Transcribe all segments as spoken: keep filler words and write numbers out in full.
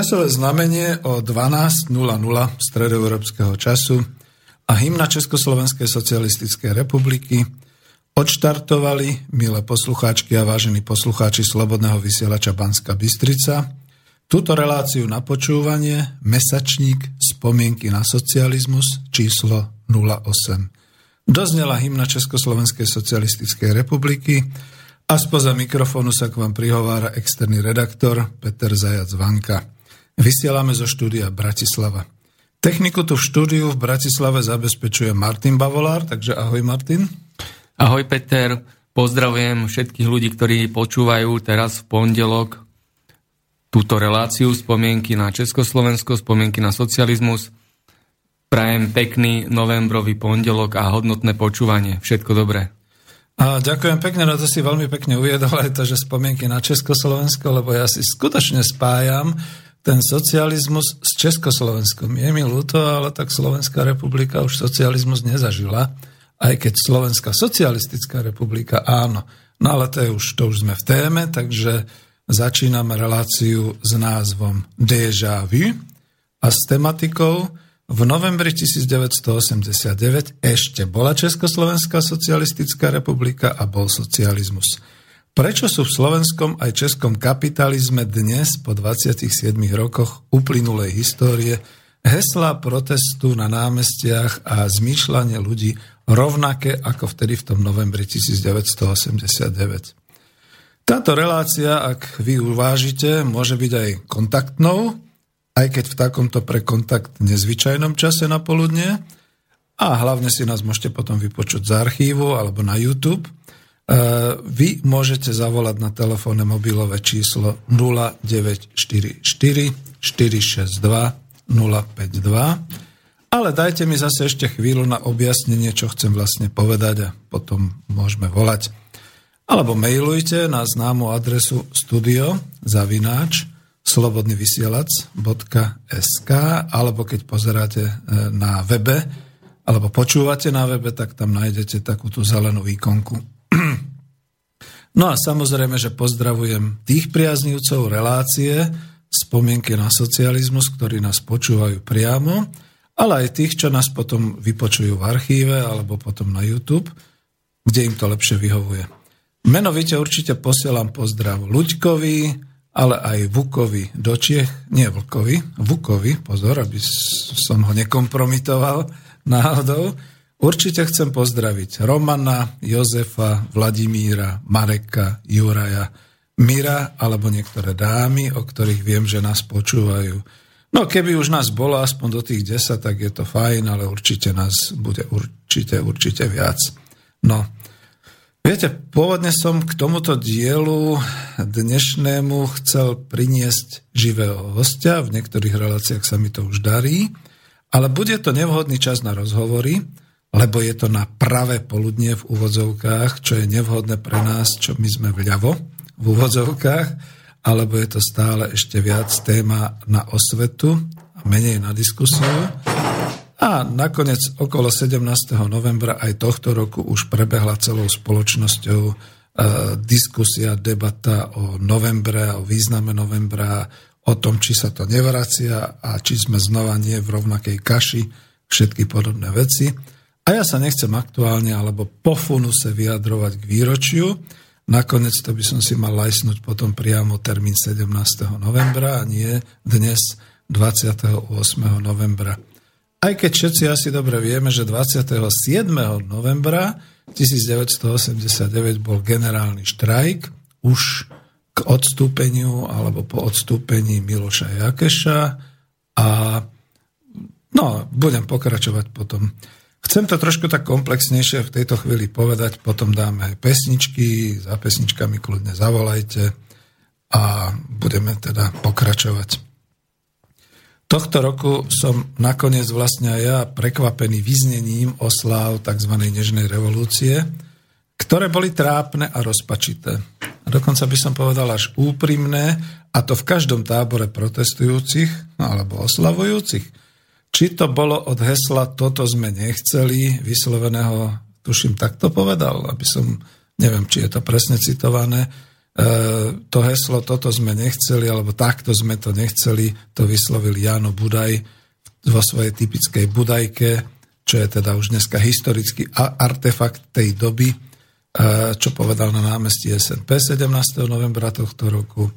Časové znamenie o dvanásť nula nula stredoeurópskeho času a hymna Československej socialistickej republiky odštartovali, milé poslucháčky a vážení poslucháči Slobodného vysielača Banská Bystrica, túto reláciu na počúvanie, mesačník Spomienky na socializmus číslo nula osem. Doznela hymna Československej socialistickej republiky a spoza mikrofónu sa k vám prihovára externý redaktor Peter Zajac Vanka. Vysielame zo štúdia Bratislava. Techniku tu v štúdiu v Bratislave zabezpečuje Martin Bavolár, takže ahoj Martin. Ahoj Peter, pozdravujem všetkých ľudí, ktorí počúvajú teraz v pondelok túto reláciu Spomienky na Československo, Spomienky na socializmus. Prajem pekný novembrový pondelok a hodnotné počúvanie. Všetko dobré. A ďakujem pekne, no to si veľmi pekne uviedol aj to, že Spomienky na Československo, lebo ja si skutočne spájam ten socializmus s Československom. Je mi ľúto, ale tak Slovenská republika už socializmus nezažila, aj keď Slovenská socialistická republika áno. No ale to, je už, to už sme v téme, takže začíname reláciu s názvom Déjà vu a s tematikou: v novembri devätnásťstoosemdesiatdeväť ešte bola Československá socialistická republika a bol socializmus. Prečo sú v slovenskom aj českom kapitalizme dnes po dvadsiatich siedmich rokoch uplynulej histórie heslá protestu na námestiach a zmýšľanie ľudí rovnaké ako vtedy v tom novembri devätnásťstoosemdesiatdeväť? Táto relácia, ak vy uvážite, môže byť aj kontaktnou, aj keď v takomto pre kontakt nezvyčajnom čase na poludne. A hlavne si nás môžete potom vypočuť z archívu alebo na YouTube. E, vy môžete zavolať na telefónne mobilové číslo nula deväť štyri štyri štyri šesť dva nula päť dva. Ale dajte mi zase ešte chvíľu na objasnenie, čo chcem vlastne povedať, a potom môžeme volať. Alebo mailujte na známu adresu studio zavináč slobodnyvysielac bodka es ká, alebo keď pozeráte na webe, alebo počúvate na webe, tak tam nájdete takúto zelenú ikonku. No a samozrejme, že pozdravujem tých priaznivcov relácie Spomienky na socializmus, ktorí nás počúvajú priamo, ale aj tých, čo nás potom vypočujú v archíve, alebo potom na YouTube, kde im to lepšie vyhovuje. Menovite určite posielam pozdrav Ľuďkovi, ale aj Vukovi do Čiech, nie Vlkovi, Vukovi, pozor, aby som ho nekompromitoval náhodou. Určite chcem pozdraviť Romana, Jozefa, Vladimíra, Mareka, Juraja, Mira, alebo niektoré dámy, o ktorých viem, že nás počúvajú. No keby už nás bolo aspoň do tých desať, tak je to fajn, ale určite nás bude určite, určite viac. No, viete, pôvodne som k tomuto dielu dnešnému chcel priniesť živého hostia, v niektorých reláciách sa mi to už darí, ale bude to nevhodný čas na rozhovory, lebo je to na pravé poludnie v úvodzovkách, čo je nevhodné pre nás, čo my sme vľavo v úvodzovkách, alebo je to stále ešte viac téma na osvetu a menej na diskusiu. A nakoniec okolo sedemnásteho novembra aj tohto roku už prebehla celou spoločnosťou e, diskusia, debata o novembre, o význame novembra, o tom, či sa to nevracia a či sme znova nie v rovnakej kaši, všetky podobné veci. A ja sa nechcem aktuálne alebo po funuse vyjadrovať k výročiu. Nakoniec to by som si mal lajsnúť potom priamo termín sedemnásteho novembra a nie dnes dvadsiateho ôsmeho novembra. Aj keď všetci asi dobre vieme, že dvadsiateho siedmeho novembra devätnásťstoosemdesiatdeväť bol generálny štrajk už k odstúpeniu alebo po odstúpení Miloša Jakeša, a no, budem pokračovať potom. Chcem to trošku tak komplexnejšie v tejto chvíli povedať, potom dáme aj pesničky, za pesničkami kľudne zavolajte a budeme teda pokračovať. Tohto roku som nakoniec vlastne ja prekvapený vyznením osláv tzv. Nežnej revolúcie, ktoré boli trápne a rozpačité. A dokonca by som povedal až úprimné, a to v každom tábore protestujúcich, no, alebo oslavujúcich. Či to bolo od hesla "toto sme nechceli", vysloveného, tuším, tak to povedal, aby som, neviem, či je to presne citované, to heslo toto sme nechceli, alebo takto sme to nechceli, to vyslovil Jáno Budaj vo svojej typickej Budajke, čo je teda už dneska historický artefakt tej doby, čo povedal na námestí es en pé sedemnásteho novembra tohto roku.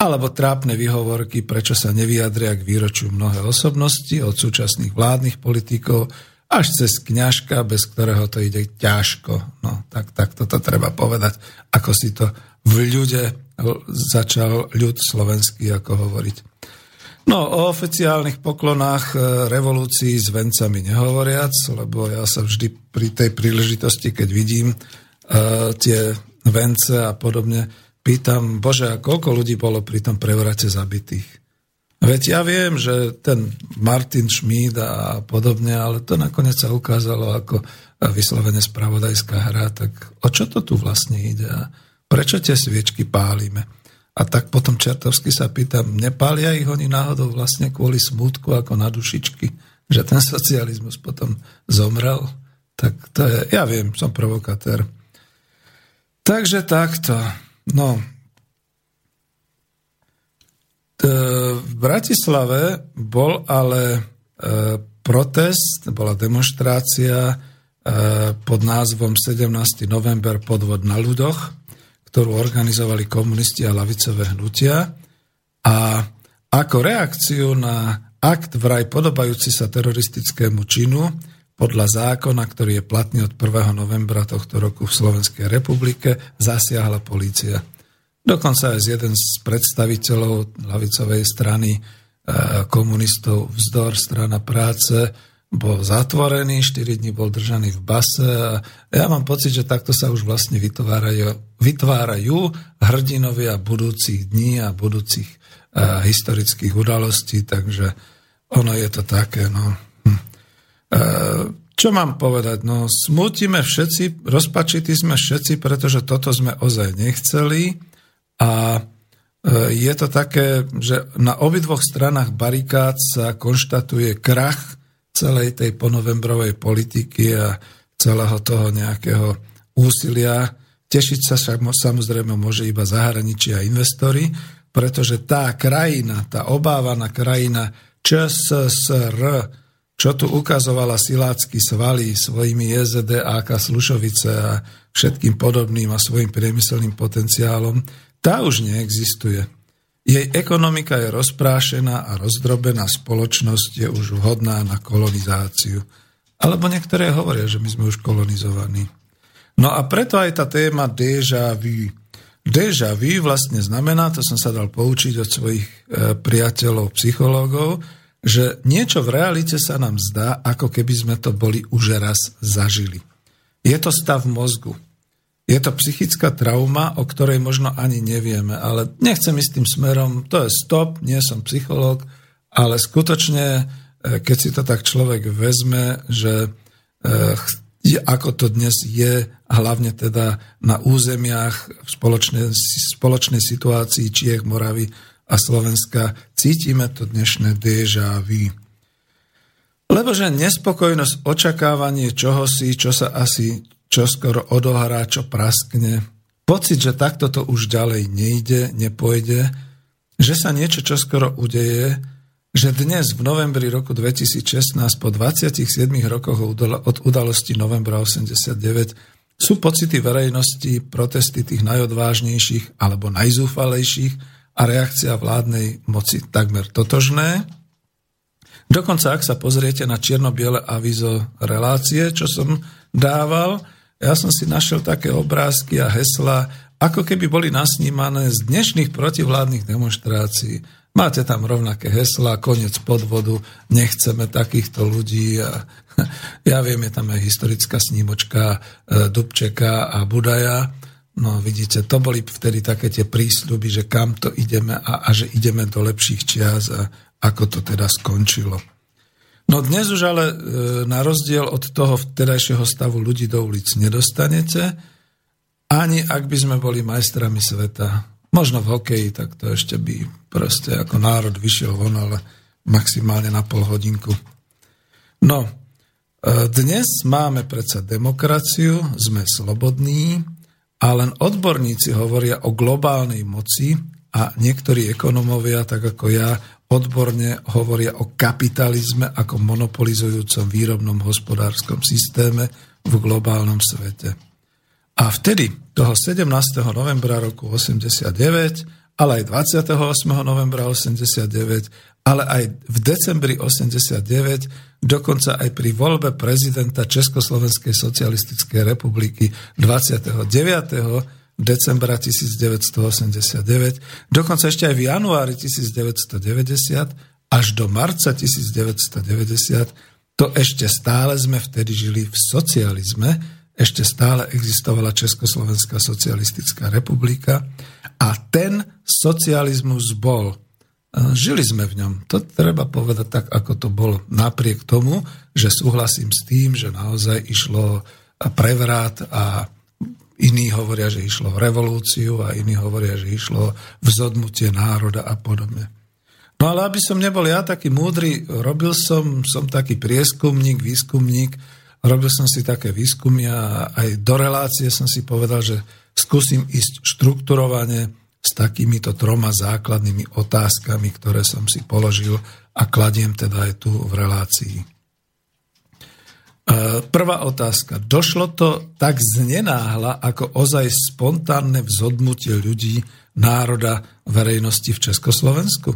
Alebo trápne vyhovorky, prečo sa nevyjadria k výročiu mnohé osobnosti od súčasných vládnych politikov až cez kňažka, bez ktorého to ide ťažko. No, tak, tak toto treba povedať, ako si to v ľude začal ľud slovenský, ako hovoriť. No, o oficiálnych poklonách revolúcií s vencami nehovoriac, lebo ja sa vždy pri tej príležitosti, keď vidím uh, tie vence a podobne, pýtam, Bože, a koľko ľudí bolo pri tom prevrate zabitých? Veď ja viem, že ten Martin Šmíd a podobne, ale to nakoniec sa ukázalo ako vyslovene spravodajská hra, tak o čo to tu vlastne ide? A prečo tie sviečky pálime? A tak potom čertovsky sa pýtam, nepália ich oni náhodou vlastne kvôli smútku ako na dušičky? Že ten socializmus potom zomrel? Tak to je, ja viem, som provokatér. Takže takto. No, v Bratislave bol ale protest, bola demonštrácia pod názvom sedemnásteho november podvod na ľuďoch, ktorú organizovali komunisti a ľavicové hnutia. A ako reakciu na akt vraj podobajúci sa teroristickému činu podľa zákona, ktorý je platný od prvého novembra tohto roku v Slovenskej republike, zasiahla polícia. Dokonca aj jeden z predstaviteľov ľavicovej strany komunistov Vzdor, strana práce, bol zatvorený, štyri dni bol držaný v base a ja mám pocit, že takto sa už vlastne vytvárajú, vytvárajú hrdinovia budúcich dní a budúcich uh, historických udalostí, takže ono je to také, no. Čo mám povedať? No, smútime všetci, rozpačití sme všetci, pretože toto sme ozaj nechceli a je to také, že na obidvoch stranách barikád sa konštatuje krach celej tej ponovembrovej politiky a celého toho nejakého úsilia. Tešiť sa samozrejme môže iba zahraničí a investori, pretože tá krajina, tá obávaná krajina ČSSR, čo tu ukazovala silácky svaly svojimi jé zet dé, á ká Slušovice a všetkým podobným a svojim priemyselným potenciálom, tá už neexistuje. Jej ekonomika je rozprášená a rozdrobená spoločnosť je už vhodná na kolonizáciu. Alebo niektoré hovoria, že my sme už kolonizovaní. No a preto aj tá téma déjà vu. Déjà vu vlastne znamená, to som sa dal poučiť od svojich e, priateľov, psychológov, že niečo v realite sa nám zdá, ako keby sme to boli už raz zažili. Je to stav mozgu. Je to psychická trauma, o ktorej možno ani nevieme, ale nechcem ísť tým smerom, to je stop, nie som psychológ, ale skutočne, keď si to tak človek vezme, že ako to dnes je, hlavne teda na územiach v spoločnej, spoločnej situácii Čiech, Moravy a Slovenska, cítime to dnešné déjà vu. Lebože nespokojnosť, očakávanie čohosi, čo sa asi čoskoro odohrá, čo praskne, pocit, že takto to už ďalej nejde, nepôjde, že sa niečo čoskoro udeje, že dnes v novembri roku dvetisícšestnásť po dvadsiatich siedmich rokoch od udalosti novembra osemdesiatdeväť sú pocity verejnosti, protesty tých najodvážnejších alebo najzúfalejších a reakcia vládnej moci takmer totožné. Dokonca, ak sa pozriete na čierno-biele avizo relácie, čo som dával, ja som si našiel také obrázky a heslá, ako keby boli nasnímané z dnešných protivládnych demonštrácií. Máte tam rovnaké heslá, koniec podvodu, nechceme takýchto ľudí. A, ja viem, je tam aj historická snímočka Dubčeka a Budaja. No vidíte, to boli vtedy také tie prísľuby, že kam to ideme a, a že ideme do lepších čias a ako to teda skončilo. No dnes už ale e, na rozdiel od toho vtedajšieho stavu ľudí do ulic nedostanete, ani ak by sme boli majstrami sveta. Možno v hokeji, tak to ešte by proste ako národ vyšiel von, ale maximálne na pol hodinku. No, e, dnes máme predsa demokraciu, sme slobodní, A len odborníci hovoria o globálnej moci a niektorí ekonomovia, tak ako ja, odborne hovoria o kapitalizme ako monopolizujúcom výrobnom hospodárskom systéme v globálnom svete. A vtedy, toho sedemnásteho novembra roku osemdesiatdeväť, ale aj dvadsiateho ôsmeho novembra osemdesiatdeväť, ale aj v decembri osemdesiatdeväť, dokonca aj pri voľbe prezidenta Československej socialistickej republiky dvadsiateho deviateho decembra tisícdeväťstoosemdesiatdeväť, dokonca ešte aj v januári devätnásťstodeväťdesiat až do marca devätnásťstodeväťdesiat, to ešte stále sme vtedy žili v socializme, ešte stále existovala Československá socialistická republika a ten socializmus bol. Žili sme v ňom. To treba povedať tak, ako to bolo. Napriek tomu, že súhlasím s tým, že naozaj išlo prevrat a iní hovoria, že išlo o revolúciu a iní hovoria, že išlo o vzodmutie národa a podobne. No ale aby som nebol ja taký múdry, robil som, som taký prieskumník, výskumník, robil som si také výskumy a aj do relácie som si povedal, že skúsim ísť štrukturovane s takýmito troma základnými otázkami, ktoré som si položil a kladiem teda aj tu v relácii. Prvá otázka. Došlo to tak znenáhla, ako ozaj spontánne vzodmutie ľudí, národa, verejnosti v Československu?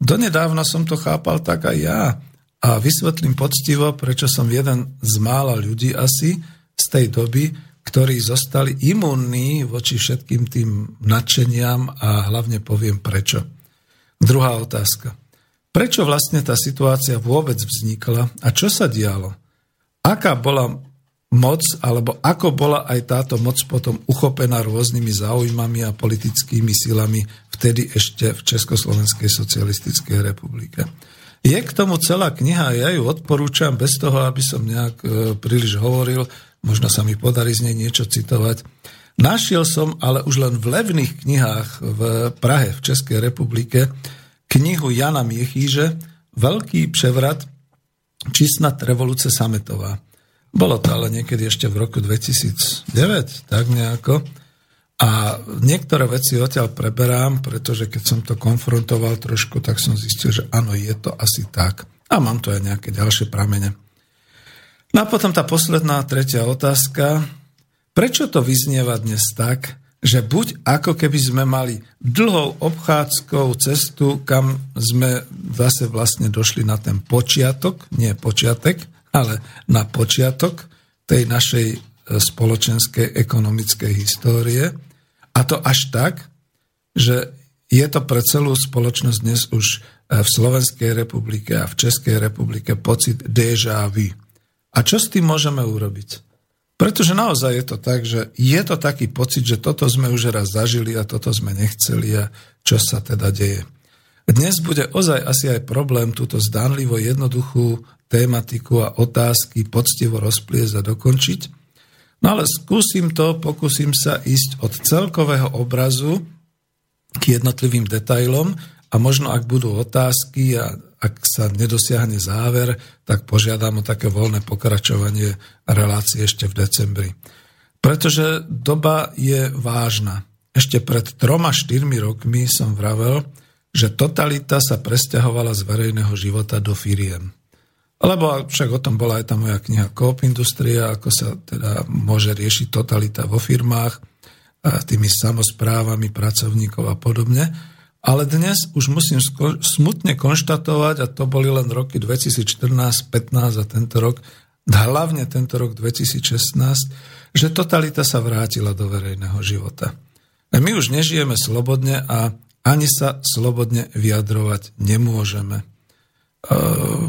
Donedávna som to chápal tak aj ja. A vysvetlím poctivo, prečo som jeden z mála ľudí asi z tej doby, ktorí zostali imunní voči všetkým tým nadšeniam a hlavne poviem prečo. Druhá otázka. Prečo vlastne tá situácia vôbec vznikla a čo sa dialo? Aká bola moc, alebo ako bola aj táto moc potom uchopená rôznymi záujmami a politickými silami vtedy ešte v Československej socialistickej republike. Je k tomu celá kniha, ja ju odporúčam bez toho, aby som nejak príliš hovoril, možno sa mi podarí z nej niečo citovať. Našiel som ale už len v levných knihách v Prahe, v Českej republike, knihu Jana Miechýže Veľký převrat Čistnat revolúcia sametová. Bolo to ale niekedy ešte v roku dvetisícdeväť, tak nejako. A niektoré veci odtiaľ preberám, pretože keď som to konfrontoval trošku, tak som zistil, že áno, je to asi tak. A mám tu aj nejaké ďalšie pramene. No a potom tá posledná, tretia otázka. Prečo to vyznieva dnes tak, že buď ako keby sme mali dlhou obchádzkou cestu, kam sme zase vlastne došli na ten počiatok, nie počiatek, ale na počiatok tej našej spoločenskej, ekonomickej histórie. A to až tak, že je to pre celú spoločnosť dnes už v Slovenskej republike a v Českej republike pocit déjà vu. A čo s tým môžeme urobiť? Pretože naozaj je to tak, že je to taký pocit, že toto sme už raz zažili a toto sme nechceli a čo sa teda deje. Dnes bude ozaj asi aj problém túto zdánlivo jednoduchú tématiku a otázky poctivo rozpliesť a dokončiť. No ale skúsim to, pokúsim sa ísť od celkového obrazu k jednotlivým detailom a možno ak budú otázky a ak sa nedosiahne záver, tak požiadam o také voľné pokračovanie relácie ešte v decembri. Pretože doba je vážna. Ešte pred troma, štyrmi rokmi som vravel, že totalita sa presťahovala z verejného života do firiem. Lebo však o tom bola aj tá moja kniha Coop Industria, ako sa teda môže riešiť totalita vo firmách, tými samosprávami pracovníkov a podobne. Ale dnes už musím smutne konštatovať, a to boli len roky dvetisícštrnásť, pätnásť a tento rok, hlavne tento rok dvetisícšestnásť, že totalita sa vrátila do verejného života. My už nežijeme slobodne a ani sa slobodne vyjadrovať nemôžeme. E,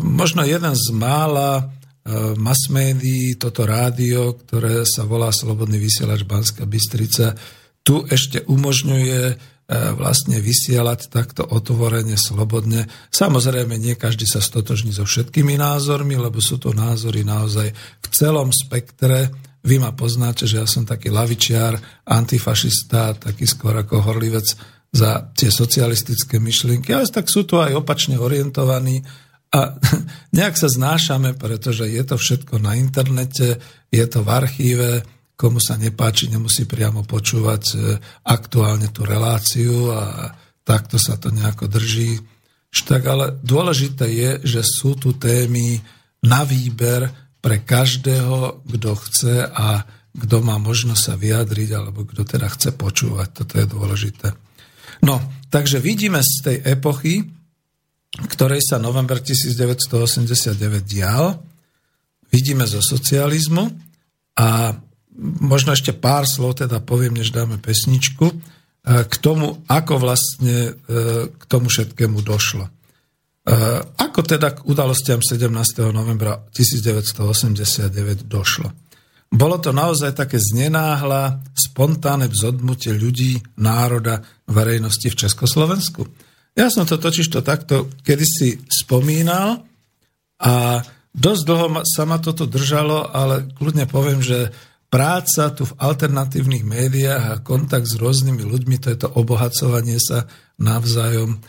možno jeden z mála e, mass médií, toto rádio, ktoré sa volá Slobodný vysielač Banská Bystrica, tu ešte umožňuje vlastne vysielať takto otvorene, slobodne. Samozrejme, nie každý sa stotožní so všetkými názormi, lebo sú to názory naozaj v celom spektre. Vy ma poznáte, že ja som taký lavičiar, antifašista, taký skôr ako horlivec za tie socialistické myšlienky, ale tak sú tu aj opačne orientovaní a nejak sa znášame, pretože je to všetko na internete, je to v archíve, komu sa nepáči, nemusí priamo počúvať aktuálne tú reláciu a takto sa to nejako drží. Tak, ale dôležité je, že sú tu témy na výber pre každého, kto chce a kto má možnosť sa vyjadriť, alebo kto teda chce počúvať. Toto je dôležité. No, takže vidíme z tej epochy, ktorej sa november devätnásťstoosemdesiatdeväť dial, vidíme zo socializmu a možno ešte pár slov teda poviem, než dáme pesničku, k tomu, ako vlastne k tomu všetkému došlo. Ako teda k udalostiam sedemnásteho novembra devätnásťstoosemdesiatdeväť došlo? Bolo to naozaj také znenáhla, spontánne vzodmutie ľudí, národa, verejnosti v Československu. Ja som to totiž to takto kedysi spomínal a dosť dlho sa ma toto držalo, ale kľudne poviem, že práca tu v alternatívnych médiách a kontakt s rôznymi ľuďmi, to je to obohacovanie sa navzájom.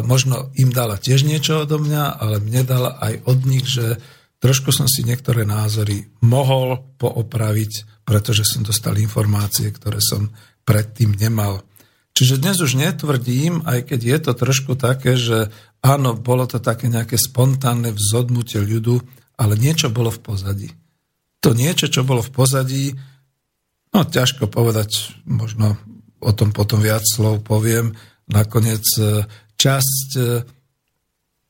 Možno im dala tiež niečo odo mňa, ale mne dala aj od nich, že trošku som si niektoré názory mohol poopraviť, pretože som dostal informácie, ktoré som predtým nemal. Čiže dnes už netvrdím, aj keď je to trošku také, že áno, bolo to také nejaké spontánne vzodmutie ľudu, ale niečo bolo v pozadí. To niečo, čo bolo v pozadí, no ťažko povedať, možno o tom potom viac slov poviem. Nakoniec časť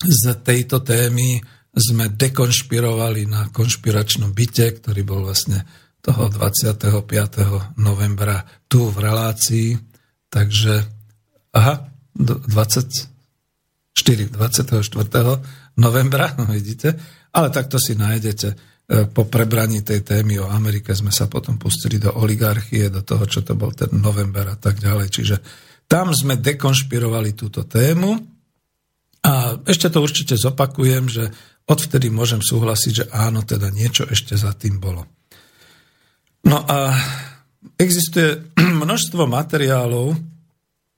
z tejto témy sme dekonšpirovali na konšpiračnom byte, ktorý bol vlastne toho dvadsiateho piateho novembra tu v relácii. Takže, aha, dvadsiateho štvrtého novembra, vidíte, ale takto si nájdete. Po prebraní tej témy o Amerike sme sa potom pustili do oligarchie, do toho, čo to bol ten november a tak ďalej. Čiže tam sme dekonšpirovali túto tému a ešte to určite zopakujem, že odvtedy môžem súhlasiť, že áno, teda niečo ešte za tým bolo. No a existuje množstvo materiálov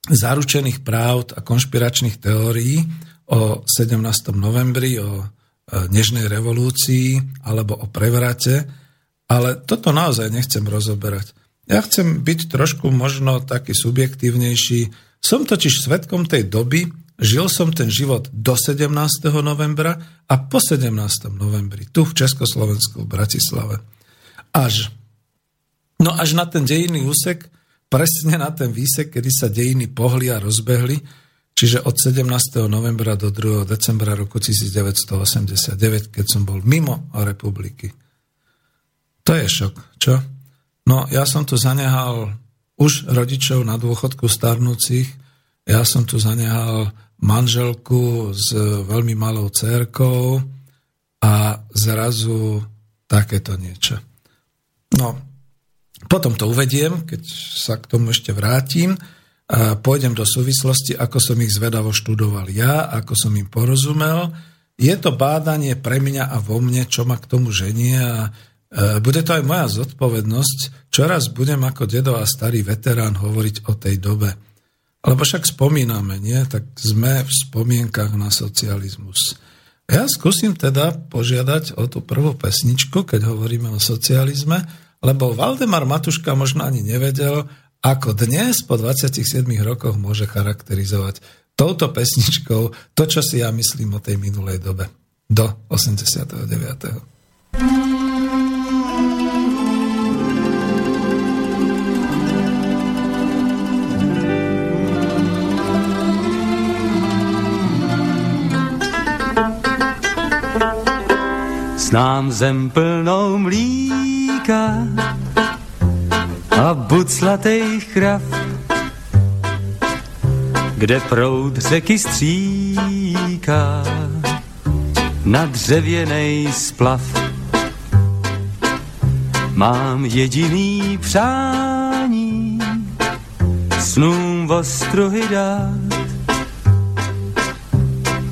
zaručených práv a konšpiračných teórií o sedemnásteho novembri, o nežnej revolúcii alebo o prevrate, ale toto naozaj nechcem rozoberať. Ja chcem byť trošku možno taký subjektívnejší. Som totiž svedkom tej doby, žil som ten život do sedemnásteho novembra a po sedemnásteho novembri, tu v Československu, v Bratislave. Až. No až na ten dejinný úsek, presne na ten výsek, kedy sa dejiny pohli a rozbehli, čiže od sedemnásteho novembra do druhého decembra roku devätnásťstoosemdesiatdeväť, keď som bol mimo republiky. To je šok, čo? No, ja som tu zanehal už rodičov na dôchodku starnúcich, ja som tu zanehal manželku s veľmi malou dcérkou a zrazu takéto niečo. No, potom to uvediem, keď sa k tomu ešte vrátim. A pôjdem do súvislosti, ako som ich zvedavo študoval ja, ako som im porozumel. Je to bádanie pre mňa a vo mne, čo ma k tomu ženie a bude to aj moja zodpovednosť. Čoraz budem ako dedo a starý veterán hovoriť o tej dobe. Alebo však spomíname, nie? Tak sme v spomienkach na socializmus. Ja skúsim teda požiadať o tú prvú pesničku, keď hovoríme o socializme, lebo Valdemar Matuška možno ani nevedel, ako dnes po dvadsiatich siedmich rokoch môže charakterizovať touto pesničkou to, čo si ja myslím o tej minulej dobe do osemdesiateho deviateho Znám zem plnou mlíka a buclatejch krav, kde proud řeky stříká na dřevěnej splav. Mám jediný přání snům vostruhy dát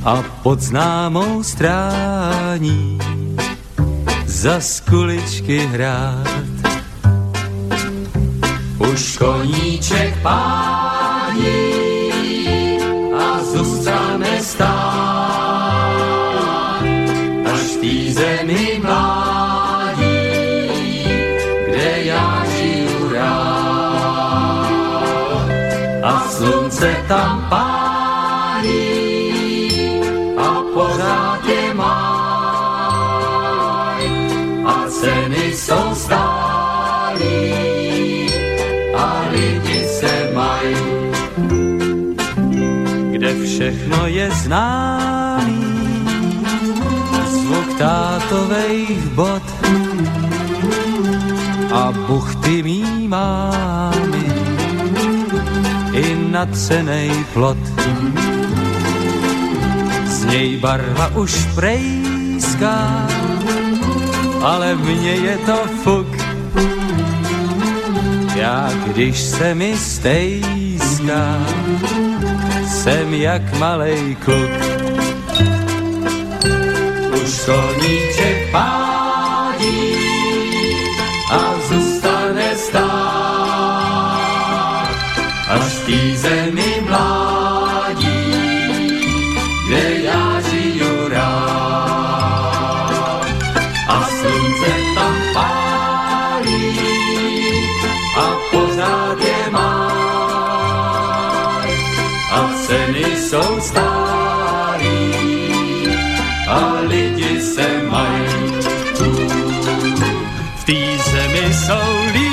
a pod známou strání zas kuličky hrát. Už koníček pání a zůstane stát, až v té zemi mládí, kde já a slunce tam pálí a pořád je máj a ceny jsou stálí a lidi se mají, kde všechno je známý zvuk tátovejch bot a buchty mý mámy i nadcenej plot. Z něj barva už prejská, ale mně je to fuk. Já když se mi stejská, jsem jak malej kluk. Už solníček pádí a zůstane stát, až v tý zemi mládí, kde já žiju rád. A slunce tam pálí a pořád je máj a ceny jsou stálí a lidi se mají. V tý zemi jsou lípy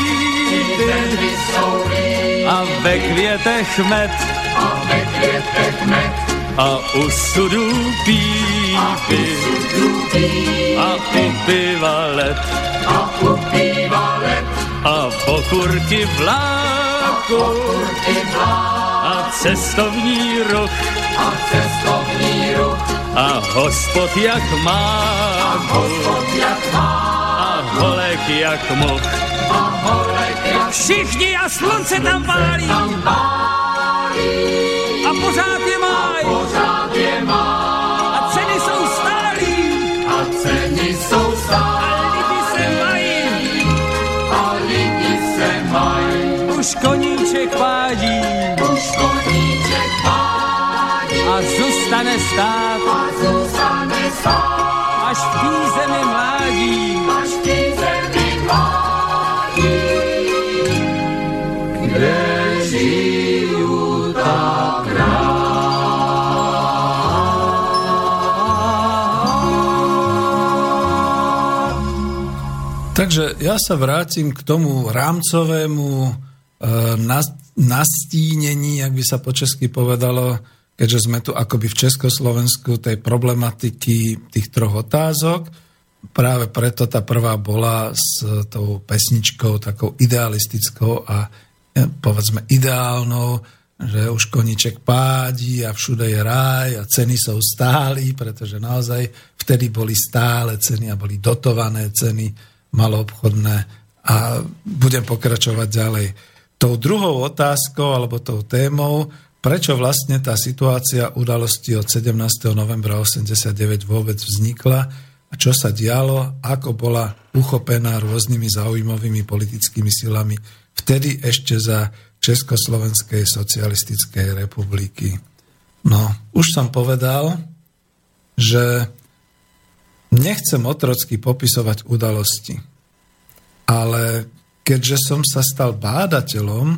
a ve květech med a ve květech med a u sudů pípy a u piva let a u piva let a pokurky vláku a cestovní ruch a cestovní ruch a hospod jak má holek jak moh a holek jak všichni a slunce tam pálí a pořád je máj a ceny jsou stálí a ceny jsou stálí a lidi se mají a lidi se mají. Už koníček pádí už koníček pádí a zůstane stát a zůstane stát až v tý zemi mládí až v tý zemi mládí, kde žiju tak rád. Takže ja sa vrátim k tomu rámcovému e, nas, nastínení, jak by sa po česky povedalo, keďže sme tu akoby v Československu tej problematiky tých troch otázok. Práve preto tá prvá bola s tou pesničkou takou idealistickou a povedzme ideálnou, že už koníček pádí a všude je ráj a ceny sú stály, pretože naozaj vtedy boli stále ceny a boli dotované ceny maloobchodné a budem pokračovať ďalej. Tou druhou otázkou alebo tou témou, prečo vlastne tá situácia udalosti od sedemnásteho novembra osemdesiatdeväť vôbec vznikla a čo sa dialo, ako bola uchopená rôznymi zaujímavými politickými silami vtedy ešte za Československej socialistickej republiky. No, už som povedal, že nechcem otrocky popisovať udalosti, ale keďže som sa stal bádateľom,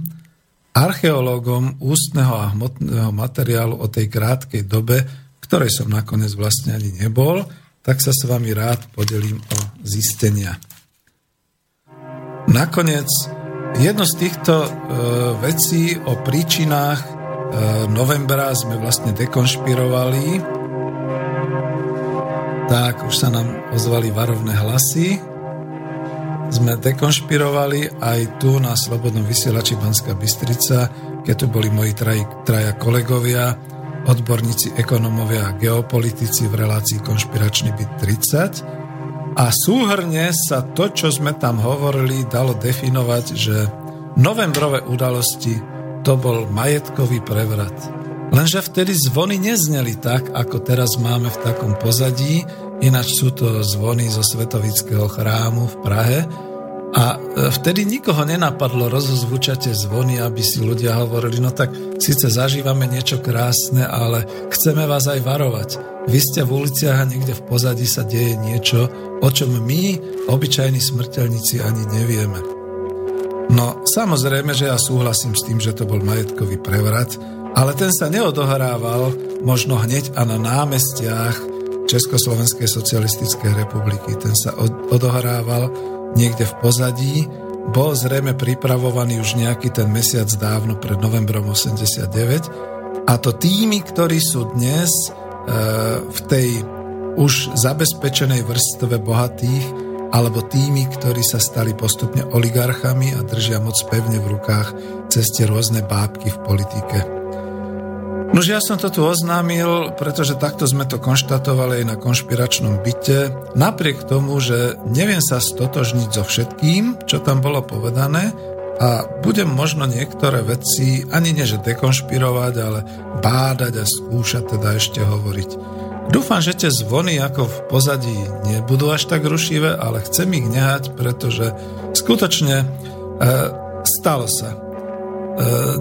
archeológom ústneho a hmotného materiálu o tej krátkej dobe, ktorej som nakoniec vlastne ani nebol, tak sa s vami rád podelím o zistenia. Nakoniec jedno z týchto e, vecí o príčinách e, novembra sme vlastne dekonšpirovali. Tak, už sa nám ozvali varovné hlasy. Sme dekonšpirovali aj tu na Slobodnom vysielači Banská Bystrica, keď tu boli moji traj, traja kolegovia, odborníci, ekonomovia a geopolitici v relácii Konšpiračný byt tridsať. A súhrne sa to, čo sme tam hovorili, dalo definovať, že novembrové udalosti to bol majetkový prevrat. Lenže vtedy zvony nezneli tak, ako teraz máme v takom pozadí, ináč sú to zvony zo Svetovického chrámu v Prahe a vtedy nikoho nenapadlo rozozvučate zvony, aby si ľudia hovorili, no tak síce zažívame niečo krásne, ale chceme vás aj varovať. Vy ste v uliciach a niekde v pozadí sa deje niečo, o čom my, obyčajní smrteľníci, ani nevieme. No, samozrejme, že ja súhlasím s tým, že to bol majetkový prevrat, ale ten sa neodohrával možno hneď a na námestiach Československej socialistickej republiky. Ten sa odohrával niekde v pozadí, bol zrejme pripravovaný už nejaký ten mesiac dávno pred novembrom osemdesiatdeväť, a to tými, ktorí sú dnes e, v tej už zabezpečenej vrstve bohatých, alebo tými, ktorí sa stali postupne oligarchami a držia moc pevne v rukách cez tie rôzne bábky v politike. Nož ja som to tu oznámil, pretože takto sme to konštatovali aj na Konšpiračnom byte, napriek tomu, že neviem sa stotožniť so všetkým, čo tam bolo povedané, a budem možno niektoré veci ani neže dekonšpirovať, ale bádať a skúšať teda ešte hovoriť. Dúfam, že tie zvony ako v pozadí nebudú až tak rušivé, ale chcem ich nehať, pretože skutočne e, stalo sa. E,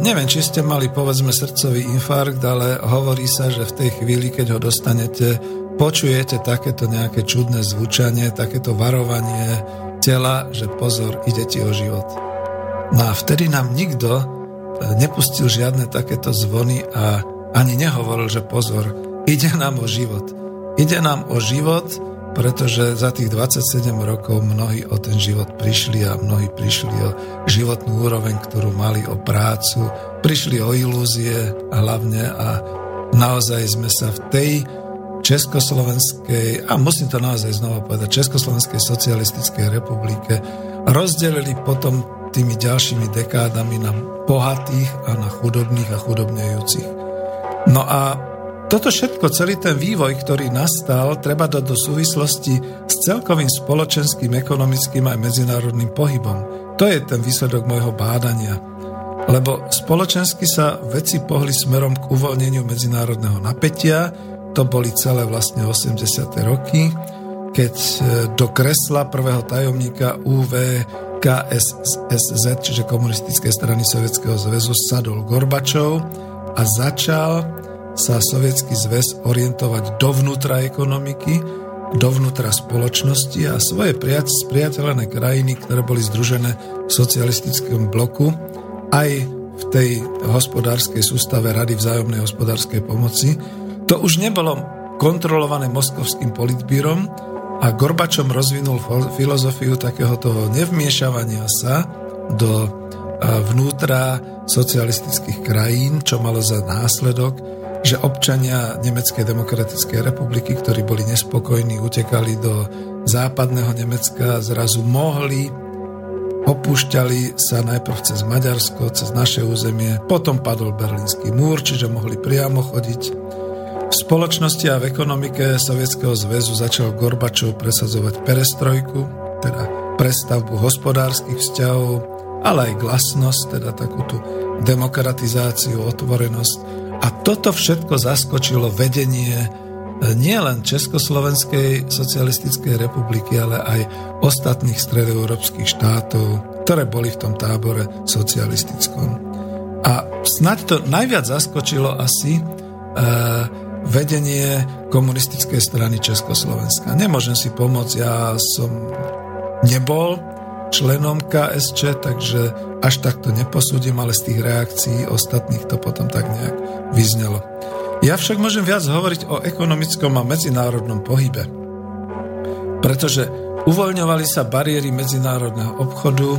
neviem, či ste mali, povedzme, srdcový infarkt, ale hovorí sa, že v tej chvíli, keď ho dostanete, počujete takéto nejaké čudné zvučanie, takéto varovanie tela, že pozor, ide ti o život. No a vtedy nám nikto nepustil žiadne takéto zvony a ani nehovoril, že pozor, ide nám o život. Ide nám o život, pretože za tých dvadsaťsedem rokov mnohí o ten život prišli a mnohí prišli o životnú úroveň, ktorú mali, o prácu, prišli o ilúzie hlavne, a naozaj sme sa v tej československej, a musím to naozaj znova povedať, Československej socialistickej republike rozdelili potom tými ďalšími dekádami na bohatých a na chudobných a chudobnejúcich. No a toto všetko, celý ten vývoj, ktorý nastal, treba dať do súvislosti s celkovým spoločenským, ekonomickým aj medzinárodným pohybom. To je ten výsledok môjho bádania. Lebo spoločensky sa veci pohli smerom k uvoľneniu medzinárodného napätia, to boli celé vlastne osemdesiate roky, keď do kresla prvého tajomníka ú vé ká es es zet, čiže Komunistickej strany Sovietskeho zväzu, sadol Gorbačov a začal sa Sovietský zväz orientovať dovnútra ekonomiky, dovnútra spoločnosti, a svoje spriateľené krajiny, ktoré boli združené v socialistickom bloku, aj v tej hospodárskej sústave Rady vzájomnej hospodárskej pomoci, to už nebolo kontrolované moskovským politbírom, a Gorbačov rozvinul filozofiu takéhoto nevmiešavania sa do vnútra socialistických krajín, čo malo za následok, že občania Nemeckej demokratickej republiky, ktorí boli nespokojní, utekali do západného Nemecka, zrazu mohli, opúšťali sa najprv cez Maďarsko, cez naše územie, potom padol Berlínsky múr, čiže mohli priamo chodiť. V spoločnosti a v ekonomike Sovietskeho zväzu začal Gorbačov presadzovať perestrojku, teda prestavbu hospodárskych vzťahov, ale aj glasnosť, teda takúto demokratizáciu, otvorenosť. A toto všetko zaskočilo vedenie nielen Československej socialistickej republiky, ale aj ostatných stredoeurópskych štátov, ktoré boli v tom tábore socialistickom. A snáď to najviac zaskočilo asi e, vedenie Komunistickej strany Československa. Nemôžem si pomôcť, ja som nebol členom ká es čé, takže až tak to neposúdim, ale z tých reakcií ostatných to potom tak nejak vyznelo. Ja však môžem viac hovoriť o ekonomickom a medzinárodnom pohybe, pretože uvoľňovali sa bariéry medzinárodného obchodu,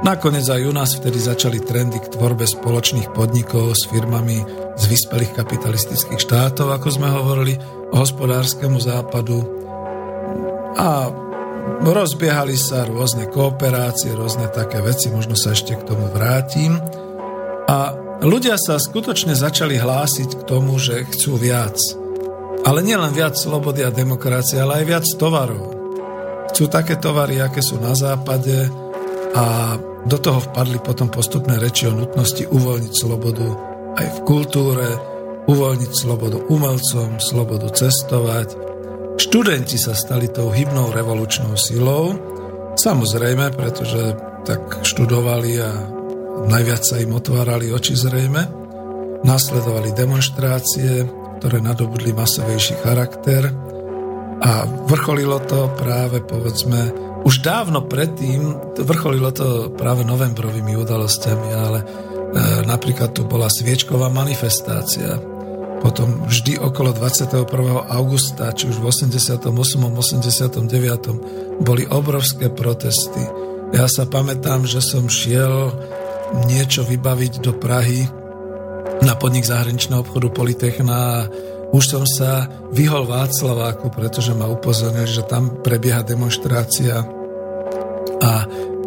nakoniec aj u nás vtedy začali trendy k tvorbe spoločných podnikov s firmami z vyspelých kapitalistických štátov, ako sme hovorili, o hospodárskemu západu, a rozbiehali sa rôzne kooperácie, rôzne také veci, možno sa ešte k tomu vrátim. A ľudia sa skutočne začali hlásiť k tomu, že chcú viac. Ale nielen viac slobody a demokracie, ale aj viac tovarov. Chcú také tovary, aké sú na západe, a do toho vpadli potom postupné reči o nutnosti uvoľniť slobodu aj v kultúre, uvoľniť slobodu umelcom, slobodu cestovať. Študenti sa stali tou hybnou revolučnou silou, samozrejme, pretože tak študovali a najviac sa im otvárali oči zrejme. Nasledovali demonštrácie, ktoré nadobudli masovejší charakter. A vrcholilo to práve, povedzme, už dávno predtým, vrcholilo to práve novembrovými udalostiami, ale e, napríklad tu bola sviečková manifestácia. Potom vždy okolo dvadsiateho prvého augusta, či už v osemdesiatom ôsmom, osemdesiatom deviatom boli obrovské protesty. Ja sa pamätám, že som šiel niečo vybaviť do Prahy na podnik zahraničného obchodu Polytechna. Už som sa vyhol Václaváku, pretože ma upozornil, že tam prebieha demonštrácia a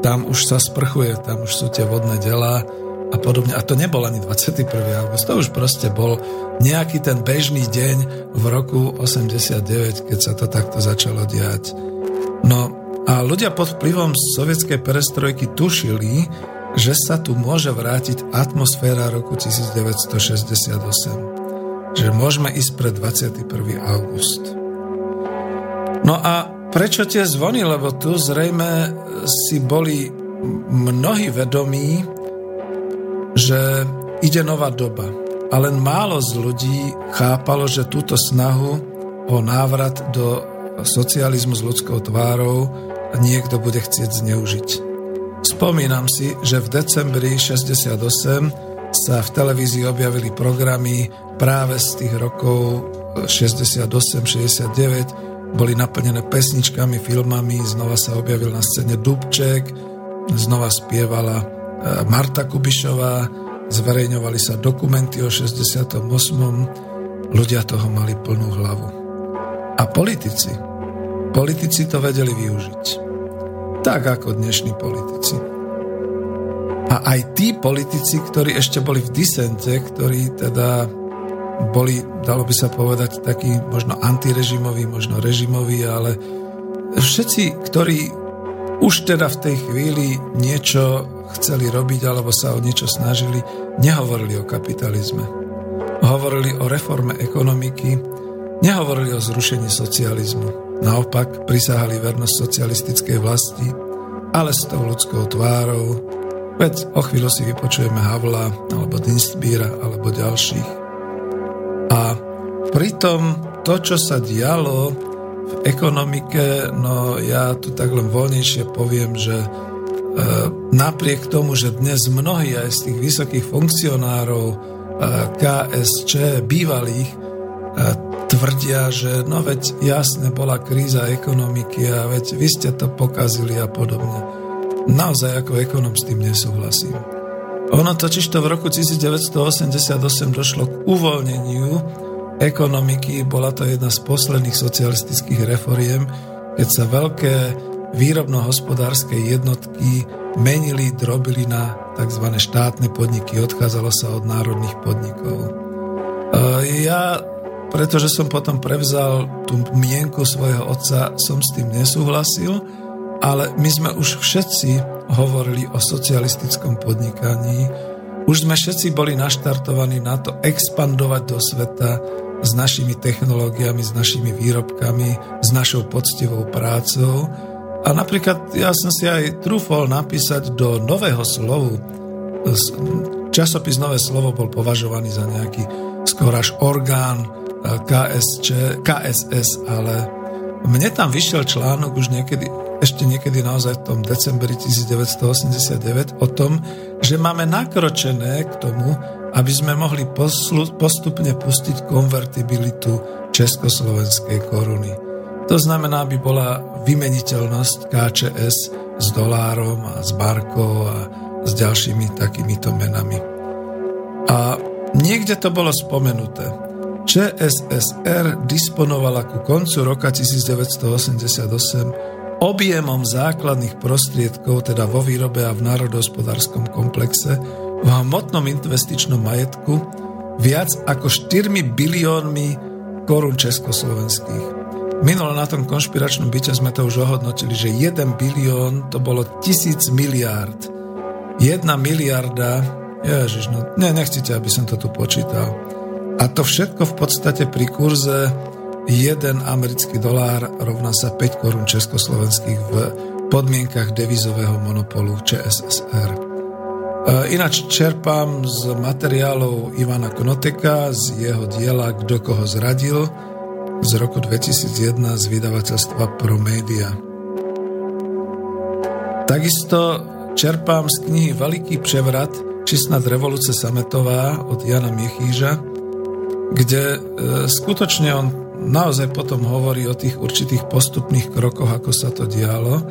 tam už sa sprchuje, tam už sú tie vodné delá a podobne. A to nebol ani dvadsiateho prvého augusta, to už proste bol nejaký ten bežný deň v roku osemdesiatdeväť, keď sa to takto začalo diať. No a ľudia pod vplyvom sovietskej perestrojky tušili, že sa tu môže vrátiť atmosféra roku devätnásťstošesťdesiatosem. Že môžeme ísť pre dvadsiateho prvého augusta. No a prečo tie zvony? Lebo tu zrejme si boli mnohí vedomí, že ide nová doba. A len málo z ľudí chápalo, že túto snahu o návrat do socializmu s ľudskou tvárou niekto bude chcieť zneužiť. Spomínam si, že v decembri šesťdesiatom ôsmom sa v televízii objavili programy práve z tých rokov šesťdesiatosem šesťdesiatdeväť, boli naplnené pesničkami, filmami, znova sa objavil na scéne Dubček, znova spievala Marta Kubišová, zverejňovali sa dokumenty o šesťdesiatom ôsmom, ľudia toho mali plnú hlavu. A politici, politici to vedeli využiť. Tak ako dnešní politici. A aj tí politici, ktorí ešte boli v disente, ktorí teda boli, dalo by sa povedať, takí možno antirežimoví, možno režimoví, ale všetci, ktorí už teda v tej chvíli niečo chceli robiť alebo sa o niečo snažili, nehovorili o kapitalizme. Hovorili o reforme ekonomiky, nehovorili o zrušení socializmu. Naopak, prisahali vernosť socialistickej vlasti, ale s tou ľudskou tvárou. Veď o chvíľu si vypočujeme Havla, alebo Dienstbiera, alebo ďalších. A pritom to, čo sa dialo v ekonomike, no ja tu tak len voľnejšie poviem, že e, napriek tomu, že dnes mnohí aj z tých vysokých funkcionárov e, ká es čé, bývalých, e, tvrdia, že no veď jasne bola kríza ekonomiky a veď vy ste to pokazili a podobne. Naozaj ako ekonom s tým nesúhlasím. Ono totiž to v roku devätnásťstoosemdesiatosem došlo k uvoľneniu ekonomiky, bola to jedna z posledných socialistických reforiem, keď sa veľké výrobno-hospodárske jednotky menili, drobili na tzv. Štátne podniky, odchádzalo sa od národných podnikov. Ja, pretože som potom prevzal tú mienku svojho otca, som s tým nesúhlasil, ale my sme už všetci hovorili o socialistickom podnikaní. Už sme všetci boli naštartovaní na to expandovať do sveta s našimi technológiami, s našimi výrobkami, s našou poctivou prácou. A napríklad ja som si aj trúfol napísať do Nového slovu. Časopis Nové slovo bol považovaný za nejaký skôr až orgán ká es čé, ká es es, ale mne tam vyšiel článok už niekedy ešte niekedy naozaj v tom decembri devätnásťstoosemdesiatdeväť o tom, že máme nakročené k tomu, aby sme mohli postupne pustiť konvertibilitu československej koruny. To znamená, aby bola vymeniteľnosť ká čé es s dolárom a s markou a s ďalšími takýmito menami. A niekde to bolo spomenuté. ČSSR disponovala ku koncu roka devätnásťstoosemdesiatosem objemom základných prostriedkov, teda vo výrobe a v národohospodárskom komplexe, v hmotnom investičnom majetku viac ako štyrmi biliónmi korún československých. Minulo na tom konšpiračnom byte sme to už ohodnotili, že jeden bilión to bolo tisíc miliárd. jedna miliarda, ježiš, no ne, nechcete, aby som to tu počítal. A to všetko v podstate pri kurze jeden americký dolár rovná sa päť korún československých v podmienkach devizového monopolu ČSSR. Ináč čerpám z materiálov Ivana Knoteka, z jeho diela Kdo koho zradil, z roku dvetisícjeden z vydavateľstva Promedia. Takisto čerpám z knihy Veliký převrat, čistnad revolúcia sametová od Jana Miechýža, kde skutočne on naozaj potom hovorí o tých určitých postupných krokoch, ako sa to dialo,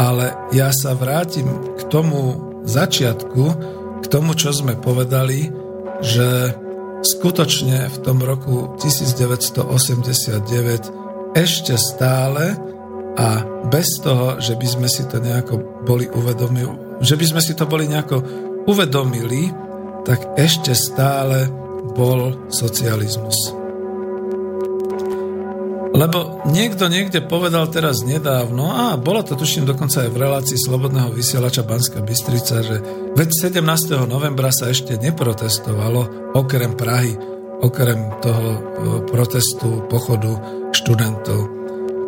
ale ja sa vrátim k tomu začiatku, k tomu, čo sme povedali, že skutočne v tom roku devätnásťstoosemdesiatdeväť ešte stále a bez toho, že by sme si to nejako boli uvedomili, že by sme si to boli nejako uvedomili, tak ešte stále bol socializmus. Lebo niekto niekde povedal teraz nedávno, a bolo to tuším dokonca aj v relácii Slobodného vysielača Banská Bystrica, že veď sedemnásteho novembra sa ešte neprotestovalo, okrem Prahy, okrem toho protestu, pochodu študentov.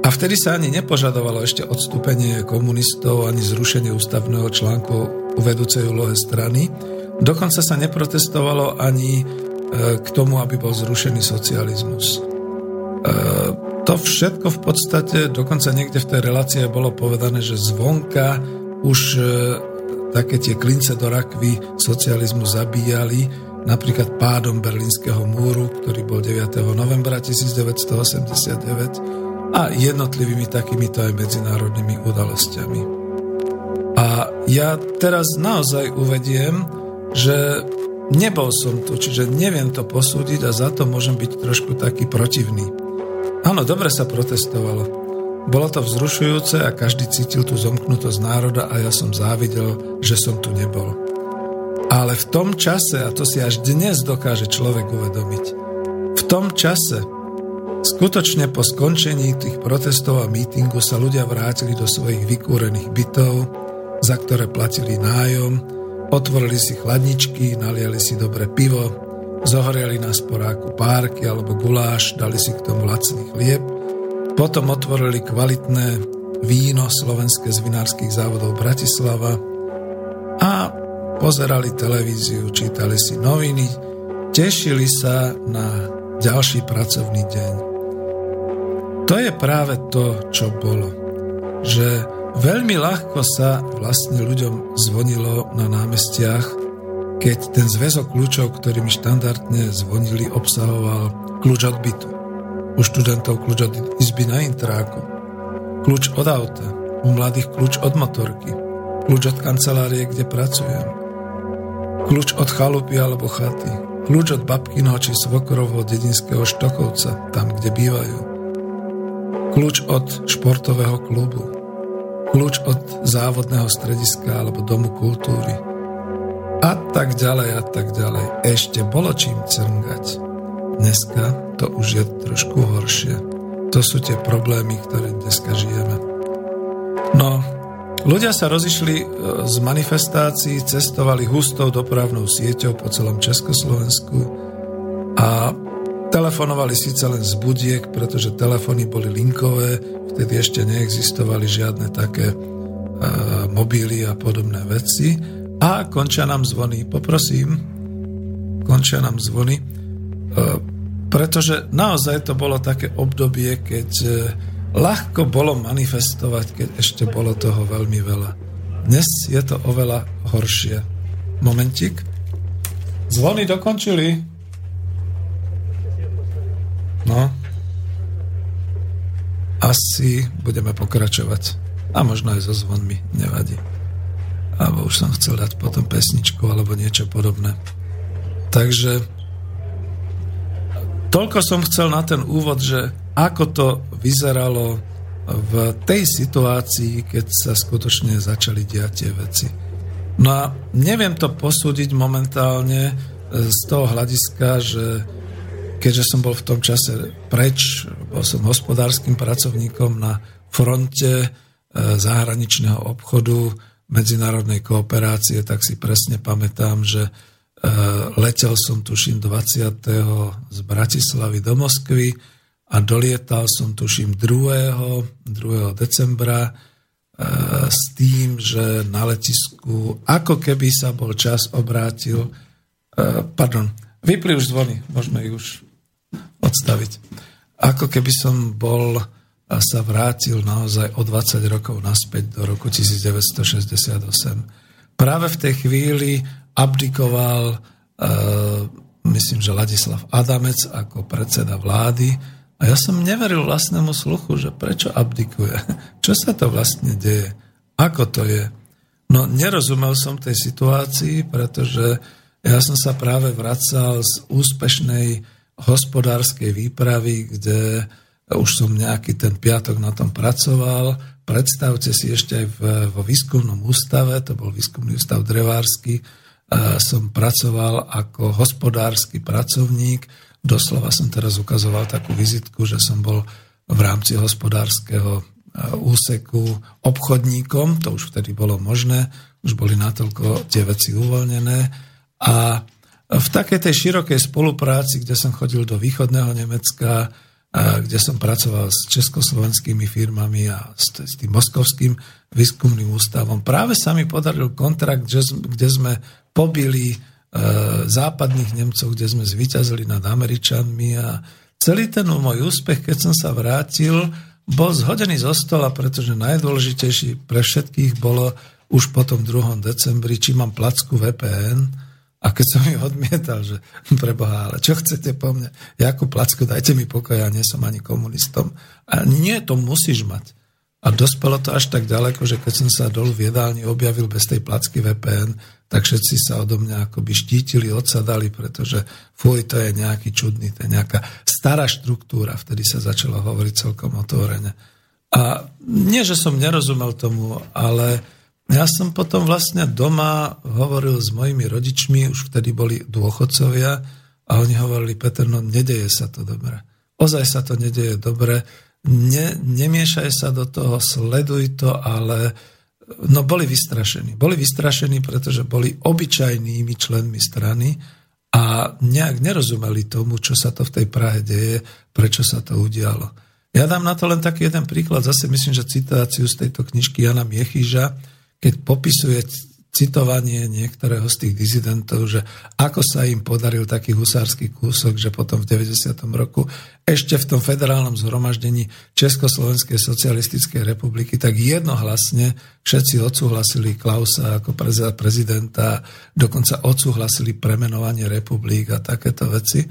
A vtedy sa ani nepožadovalo ešte odstúpenie komunistov, ani zrušenie ústavného článku u vedúcej úlohe strany. Dokonca sa neprotestovalo ani k tomu, aby bol zrušený socializmus. To všetko v podstate, dokonca niekde v tej relácii bolo povedané, že zvonka už e, také tie klince do rakvy socializmu zabíjali, napríklad pádom Berlínskeho múru, ktorý bol deviateho novembra devätnásťstoosemdesiatdeväť a jednotlivými takýmito aj medzinárodnými udalosťami. A ja teraz naozaj uvediem, že nebol som tu, čiže neviem to posúdiť a za to môžem byť trošku taký protivný. Áno, dobre sa protestovalo. Bolo to vzrušujúce a každý cítil tú zomknutosť národa a ja som závidel, že som tu nebol. Ale v tom čase, a to si až dnes dokáže človek uvedomiť, v tom čase skutočne po skončení tých protestov a mítingu sa ľudia vrátili do svojich vykúrených bytov, za ktoré platili nájom, otvorili si chladničky, naliali si dobré pivo, zohriali na sporáku párky alebo guláš, dali si k tomu lacný chlieb, potom otvorili kvalitné víno slovenské z vinárskych závodov Bratislava a pozerali televíziu, čítali si noviny, tešili sa na ďalší pracovný deň. To je práve to, čo bolo. Že veľmi ľahko sa vlastne ľuďom zvonilo na námestiach, keď ten zväzok kľúčov, ktorými štandardne zvonili, obsahoval kľúč od bytu. U študentov kľúč od izby na intráku, kľúč od auta, u mladých kľúč od motorky, kľúč od kancelárie, kde pracujem, kľúč od chalupy alebo chaty, kľúč od babkinho či svokrovho dedinského štokovca, tam, kde bývajú, kľúč od športového klubu, kľúč od závodného strediska alebo domu kultúry, a tak ďalej, a tak ďalej. Ešte bolo čím crngať. Dneska to už je trošku horšie. To sú tie problémy, ktoré dneska žijeme. No, ľudia sa rozišli z manifestácií, cestovali hustou dopravnou sieťou po celom Československu a telefonovali síce len z budiek, pretože telefóny boli linkové, vtedy ešte neexistovali žiadne také e, mobily a podobné veci. A končia nám zvony, poprosím, končia nám zvony, e, pretože naozaj to bolo také obdobie, keď e, ľahko bolo manifestovať, keď ešte bolo toho veľmi veľa. Dnes je to oveľa horšie. Momentík. Zvony dokončili. No. Asi budeme pokračovať. A možno aj so zvonmi, nevadí. Alebo už som chcel dať potom pesničku alebo niečo podobné. Takže toľko som chcel na ten úvod, že ako to vyzeralo v tej situácii, keď sa skutočne začali diať tie veci. No a neviem to posúdiť momentálne z toho hľadiska, že keďže som bol v tom čase preč, bol som hospodárskym pracovníkom na fronte zahraničného obchodu, medzinárodnej kooperácie, tak si presne pamätám, že letel som tuším dvadsiateho z Bratislavy do Moskvy a dolietal som tuším druhého decembra s tým, že na letisku ako keby sa bol čas obrátil. Pardon, vypli už zvony, môžeme ich už odstaviť. ako keby som bol a sa vrátil naozaj o dvadsať rokov naspäť do roku devätnásťstošesťdesiatosem. Práve v tej chvíli abdikoval, myslím, že Ladislav Adamec ako predseda vlády. A ja som neveril vlastnému sluchu, že prečo abdikuje. Čo sa to vlastne deje? Ako to je? No nerozumel som tej situácii, pretože ja som sa práve vracal z úspešnej hospodárskej výpravy, kde už som nejaký ten piatok na tom pracoval. Predstavte si ešte aj v, vo výskumnom ústave, to bol výskumný ústav drevársky, som pracoval ako hospodársky pracovník. Doslova som teraz ukazoval takú vizitku, že som bol v rámci hospodárskeho úseku obchodníkom, to už vtedy bolo možné, už boli natoľko tie veci uvoľnené. A v takej tej širokej spolupráci, kde som chodil do východného Nemecka, kde som pracoval s československými firmami a s tým moskovským výskumným ústavom. Práve sa mi podaril kontrakt, kde sme pobili západných Nemcov, kde sme zvíťazili nad Američanmi a celý ten môj úspech, keď som sa vrátil, bol zhodený zo stola, pretože najdôležitejší pre všetkých bolo už po tom druhom decembri, či mám placku vé pé en. A keď som ju odmietal, že preboha, ale čo chcete po mne? Jakú placku, dajte mi pokoj, ja nie som ani komunistom. A nie, to musíš mať. A dospelo to až tak ďaleko, že keď som sa dolu v jedálni objavil bez tej placky vé pé en, tak všetci sa odo mňa akoby štítili, odsadali, pretože fuj, to je nejaký čudný, to je nejaká stará štruktúra. Vtedy sa začalo hovoriť celkom otvorene. A nie, že som nerozumel tomu, ale... Ja som potom vlastne doma hovoril s mojimi rodičmi, už vtedy boli dôchodcovia, a oni hovorili, Peter, no nedeje sa to dobre. Ozaj sa to nedeje dobre, ne, nemiešaj sa do toho, sleduj to, ale no boli vystrašení. Boli vystrašení, pretože boli obyčajnými členmi strany a nejak nerozumeli tomu, čo sa to v tej Prahe deje, prečo sa to udialo. Ja dám na to len taký jeden príklad, zase myslím, že citáciu z tejto knižky Jana Miechýža, keď popisuje citovanie niektorého z tých dizidentov, že ako sa im podaril taký husársky kúsok, že potom v deväťdesiatom roku ešte v tom federálnom zhromaždení Československej socialistickej republiky tak jednohlasne všetci odsúhlasili Klausa ako prezidenta, dokonca odsúhlasili premenovanie republik a takéto veci.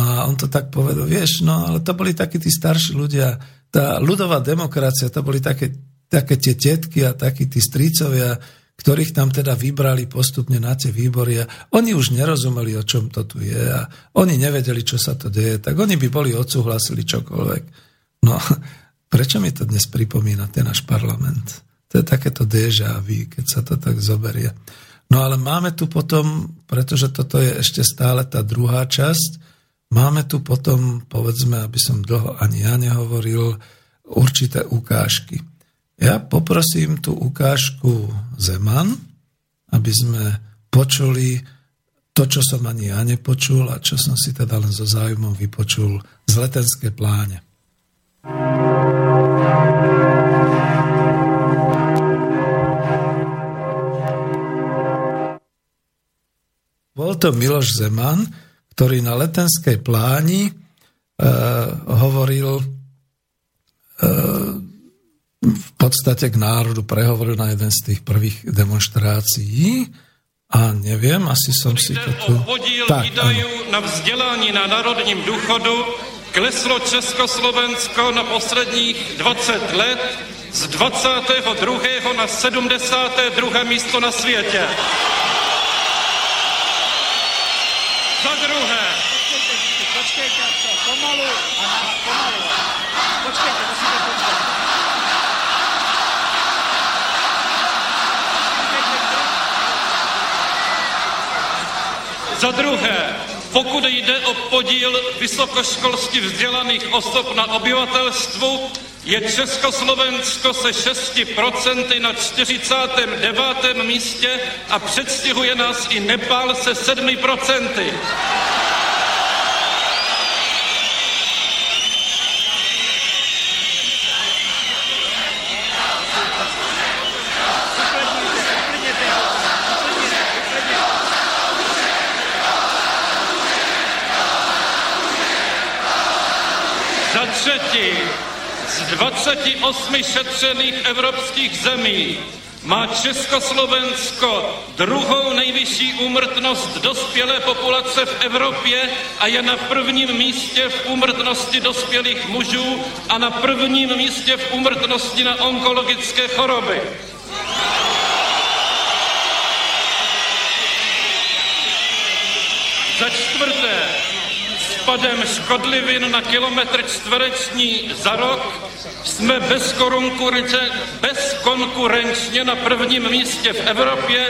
No a on to tak povedal, vieš, no ale to boli takí tí starší ľudia, tá ľudová demokracia, to boli také také tie tetky a takí tí stricovia, ktorých tam teda vybrali postupne na tie výbory a oni už nerozumeli, o čom to tu je a oni nevedeli, čo sa to deje, tak oni by boli odsúhlasili čokoľvek. No, prečo mi to dnes pripomína ten náš parlament? To je takéto déjà vu, keď sa to tak zoberie. No ale máme tu potom, pretože toto je ešte stále tá druhá časť, máme tu potom, povedzme, aby som dlho ani ja nehovoril, určité ukážky. Ja poprosím tú ukážku Zeman, aby sme počuli to, čo som ani ja nepočul a čo som si teda len so záujmom vypočul z Letenskej pláne. Bol to Miloš Zeman, ktorý na Letenskej pláni e, hovoril... E, v podstate k národu, prehovoril na jeden z tých prvých demonstrácií a neviem, asi som si to tu... Tak, výdajů na vzdělání na národním důchodu kleslo Československo na posledních dvacet let z dvacátého druhého na sedmdesáté druhé místo na světě. Za druhé. Počkejte, pomalu, pomalu. Počkejte, musíte počkejte. Za druhé, pokud jde o podíl vysokoškolsky vzdělaných osob na obyvatelstvu, je Československo se šest procent na čtyřicátém devátém místě a předstihuje nás i Nepál se sedm procent. třetí z dvaceti osmi šetřených evropských zemí má Československo druhou nejvyšší úmrtnost dospělé populace v Evropě a je na prvním místě v úmrtnosti dospělých mužů a na prvním místě v úmrtnosti na onkologické choroby. Za čtvrté, s padem škodlivin na kilometr čtvereční za rok jsme bez bezkonkurenčně na prvním místě v Evropě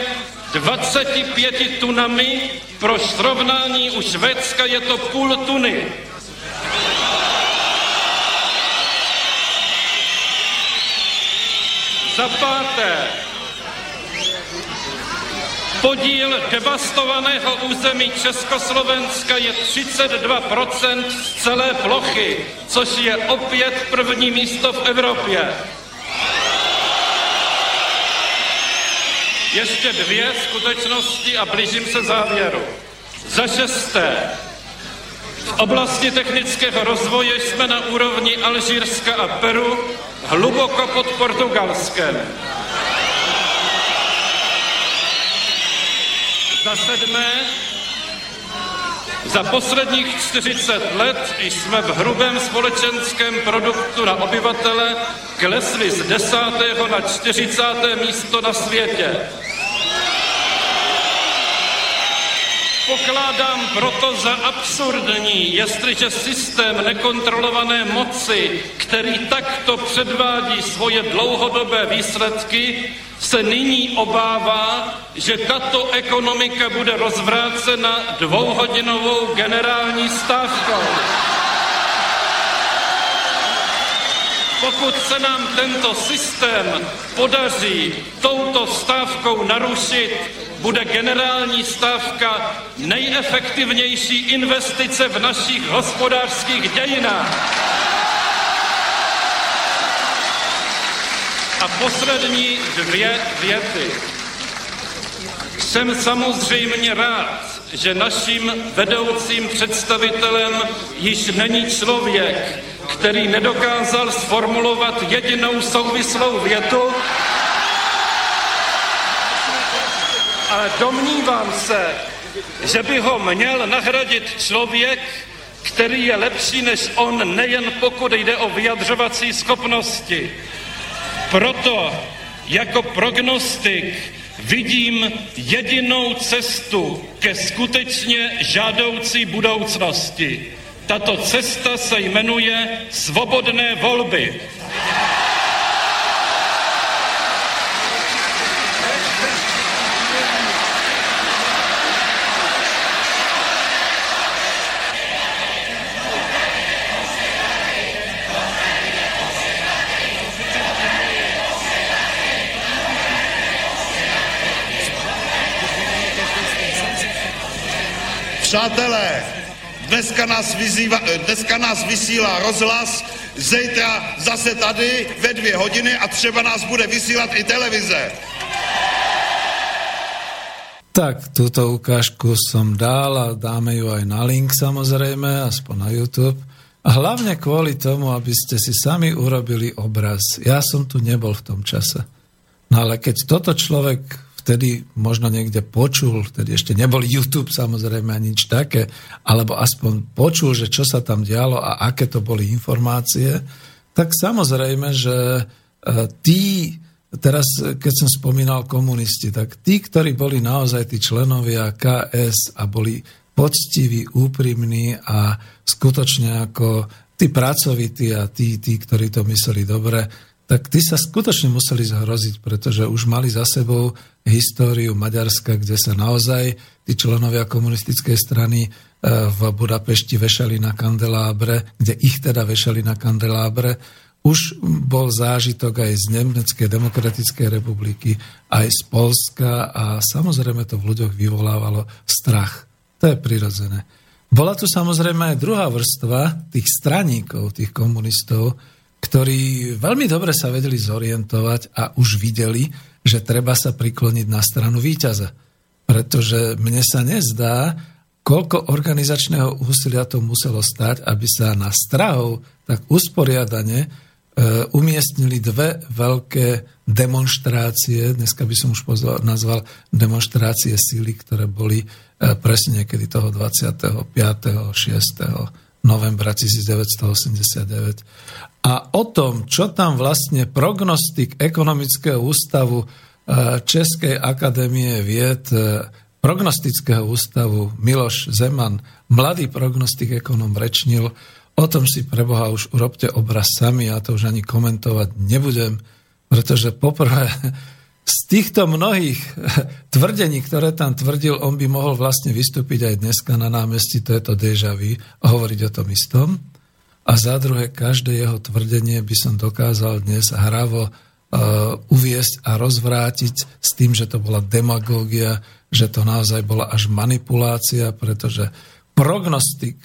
dvaceti pěti tunami, pro srovnání u Švédska je to půl tuny. Za páté, podíl devastovaného území Československa je třicet dva procent z celé plochy, což je opět první místo v Evropě. Ještě dvě skutečnosti a blížím se závěru. Za šesté, v oblasti technického rozvoje jsme na úrovni Alžírska a Peru, hluboko pod Portugalskem. Za sedmé, za posledních čtyřicet let jsme v hrubém společenském produktu na obyvatele klesli z desátého na čtyřicáté místo na světě. Pokládám proto za absurdní, jestliže systém nekontrolované moci, který takto předvádí svoje dlouhodobé výsledky, se nyní obává, že tato ekonomika bude rozvrácena dvouhodinovou generální stávkou. Pokud se nám tento systém podaří touto stávkou narušit, bude generální stávka nejefektivnější investice v našich hospodářských dějinách. A poslední dvě věty. Jsem samozřejmě rád, že naším vedoucím představitelem již není člověk, který nedokázal sformulovat jedinou souvislou větu, ale domnívám se, že by ho měl nahradit člověk, který je lepší než on, nejen pokud jde o vyjadřovací schopnosti. Proto jako prognostik vidím jedinou cestu ke skutečně žádoucí budoucnosti. Tato cesta se jmenuje svobodné volby. Přátelé, dneska nás, vyzýva, dneska nás vysílá rozhlas, zítra zase tady ve dvě hodiny a třeba nás bude vysílat i televize. Tak, túto ukážku som dal a dáme ju aj na link samozrejme, aspoň na YouTube. A hlavne kvôli tomu, aby ste si sami urobili obraz. Ja som tu nebol v tom čase. No ale keď toto človek vtedy možno niekde počul, vtedy ešte nebol YouTube samozrejme a nič také, alebo aspoň počul, že čo sa tam dialo a aké to boli informácie, tak samozrejme, že tí, teraz keď som spomínal komunisti, tak tí, ktorí boli naozaj tí členovia ká es a boli poctiví, úprimní a skutočne ako tí pracovití a tí, tí, ktorí to mysleli dobre, tak tí sa skutočne museli zhroziť, pretože už mali za sebou históriu Maďarska, kde sa naozaj tí členovia komunistickej strany v Budapešti vešali na kandelábre, kde ich teda vešali na kandelábre. Už bol zážitok aj z Nemeckej demokratickej republiky, aj z Poľska a samozrejme to v ľuďoch vyvolávalo strach. To je prirodzené. Bola tu samozrejme aj druhá vrstva tých straníkov, tých komunistov, ktorí veľmi dobre sa vedeli zorientovať a už videli, že treba sa prikloniť na stranu víťaza. Pretože mne sa nezdá, koľko organizačného úsilia to muselo stať, aby sa na Strahov tak usporiadane e, umiestnili dve veľké demonštrácie, dneska by som už pozval, nazval demonštrácie síly, ktoré boli e, presne niekedy toho dvadsiateho piateho šiesteho novembra devätnásťstoosemdesiatdeväť. A o tom, čo tam vlastne prognostik Ekonomického ústavu e, Českej akadémie vied e, prognostického ústavu Miloš Zeman, mladý prognostik ekonom, rečnil, o tom si preboha už urobte obraz sami, ja to už ani komentovať nebudem, pretože poprvé z týchto mnohých tvrdení, ktoré tam tvrdil, on by mohol vlastne vystúpiť aj dneska na námestí, to je to déjà vu, a hovoriť o tom istom. A za druhé, každé jeho tvrdenie by som dokázal dnes hravo Uh, uviesť a rozvrátiť s tým, že to bola demagógia, že to naozaj bola až manipulácia, pretože prognostik,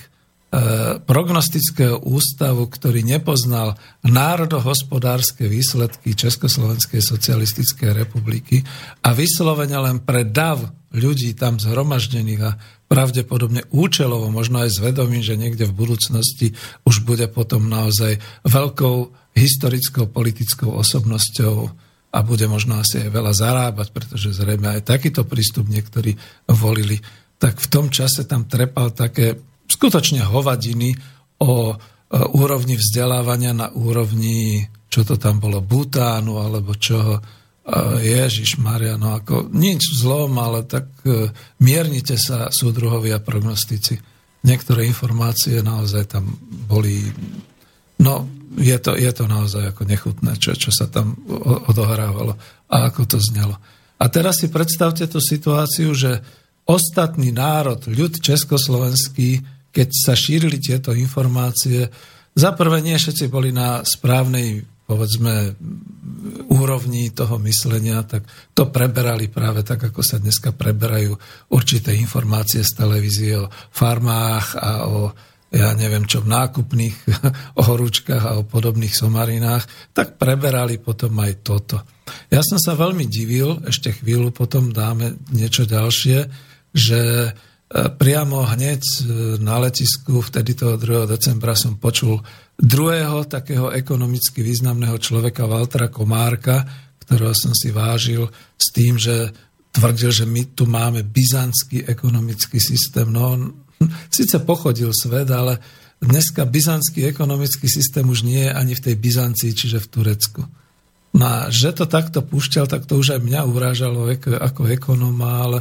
uh, prognostického ústavu, ktorý nepoznal národohospodárske výsledky Československej socialistickej republiky a vyslovene len pre dav ľudí tam zhromaždených a pravdepodobne účelovo, možno aj zvedomí, že niekde v budúcnosti už bude potom naozaj veľkou historickou, politickou osobnosťou a bude možno asi aj veľa zarábať, pretože zrejme aj takýto prístup niektorí volili, tak v tom čase tam trepal také skutočne hovadiny o, o úrovni vzdelávania na úrovni, čo to tam bolo, Bhutánu alebo čoho. Ježiš Maria, no ako nič zlom, ale tak miernite sa, súdruhovia prognostici. Niektoré informácie naozaj tam boli. No, je to, je to naozaj ako nechutné, čo, čo sa tam odohrávalo a ako to znelo. A teraz si predstavte tú situáciu, že ostatný národ, ľud československý, keď sa šírili tieto informácie, za prvé nie všetci boli na správnej, povedzme, úrovni toho myslenia, tak to preberali práve tak, ako sa dneska preberajú určité informácie z televízie o farmách a o ja neviem čo, v nákupných o horúčkach a o podobných somarinách, tak preberali potom aj toto. Ja som sa veľmi divil, ešte chvíľu potom dáme niečo ďalšie, že priamo hneď na letisku, vtedy toho druhého decembra som počul druhého takého ekonomicky významného človeka, Valtera Komárka, ktorého som si vážil, s tým, že tvrdil, že my tu máme byzantský ekonomický systém. No on síce pochodil svet, ale dneska byzantský ekonomický systém už nie je ani v tej Byzancii, čiže v Turecku. No a že to takto púšťal, tak to už aj mňa urážalo ako ekonóma, ale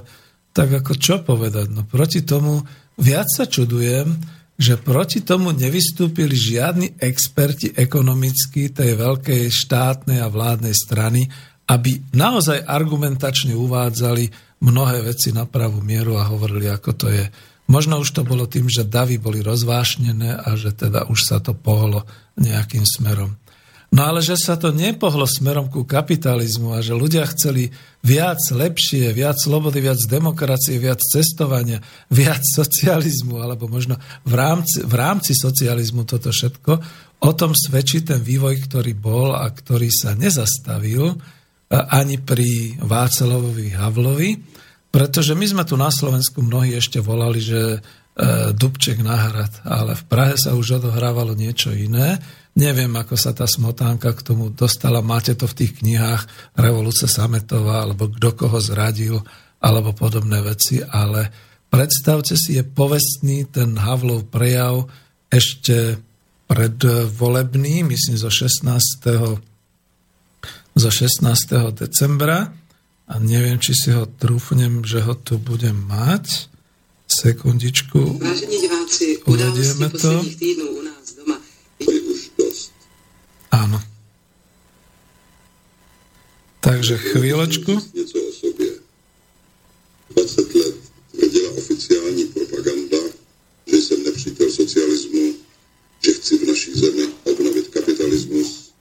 tak ako čo povedať? No proti tomu viac sa čudujem, že proti tomu nevystúpili žiadni experti ekonomickí tej veľkej štátnej a vládnej strany, aby naozaj argumentačne uvádzali mnohé veci na pravú mieru a hovorili, ako to je. Možno už to bolo tým, že davy boli rozvášnené a že teda už sa to pohlo nejakým smerom. No ale že sa to nepohlo smerom ku kapitalizmu a že ľudia chceli viac lepšie, viac slobody, viac demokracie, viac cestovania, viac socializmu, alebo možno v rámci, v rámci socializmu toto všetko, o tom svedčí ten vývoj, ktorý bol a ktorý sa nezastavil ani pri Václavovi Havlovi. Pretože my sme tu na Slovensku mnohí ešte volali, že e, Dubček na hrad, ale v Prahe sa už odohrávalo niečo iné. Neviem, ako sa tá smotánka k tomu dostala. Máte to v tých knihách Revolúcia sametová, alebo kto koho zradil, alebo podobné veci. Ale predstavte si, je povestný ten Havlov prejav ešte predvolebný, myslím zo šestnásteho decembra. A neviem, či si ho trúfnem, že ho tu budem mať. Sekundičku. Vážení diváci, udalosti posledných týdnů u nás doma. Áno. Takže chvíľočku. dvacet let vedela oficiální propaganda, že jsem nepřítel socialismu, že chci v naší zemi obnovit kapitalismus,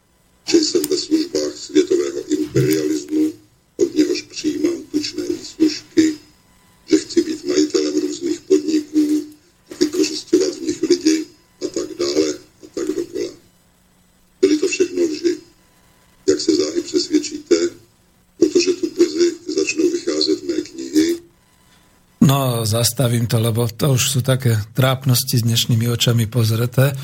že jsem ve službách světového imperialismu, od něhož přijímám tučné výslužky, že chci být majitelem různých podniků a vykořisťovat v nich lidi a tak dále a tak dokola. Byly to všechno lži. Jak se záhy přesvědčíte, protože tu brzy ale zastavím to, lebo to už sú také trápnosti s dnešnými očami pozreté.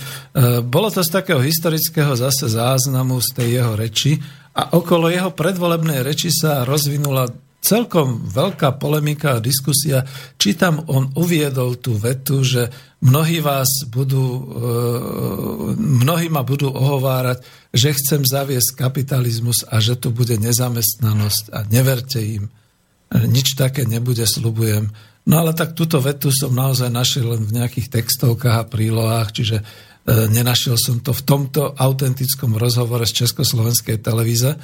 Bolo to z takého historického zase záznamu z tej jeho reči a okolo jeho predvolebnej reči sa rozvinula celkom veľká polemika a diskusia, či tam on uviedol tú vetu, že mnohí vás budú, mnohí ma budú ohovárať, že chcem zaviesť kapitalizmus a že tu bude nezamestnanosť a neverte im. Nič také nebude, sľubujem. No ale tak túto vetu som naozaj našiel len v nejakých textovkách a prílohách, čiže nenašiel som to v tomto autentickom rozhovore z Československej televízie.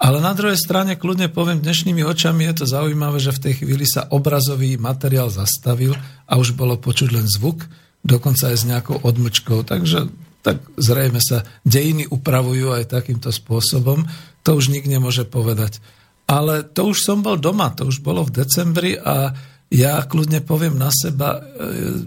Ale na druhej strane, kľudne poviem, dnešnými očami je to zaujímavé, že v tej chvíli sa obrazový materiál zastavil a už bolo počuť len zvuk, dokonca aj s nejakou odmlčkou. Takže tak zrejme sa dejiny upravujú aj takýmto spôsobom. To už nikto nemôže povedať. Ale to už som bol doma, to už bolo v decembri a ja kľudne poviem na seba,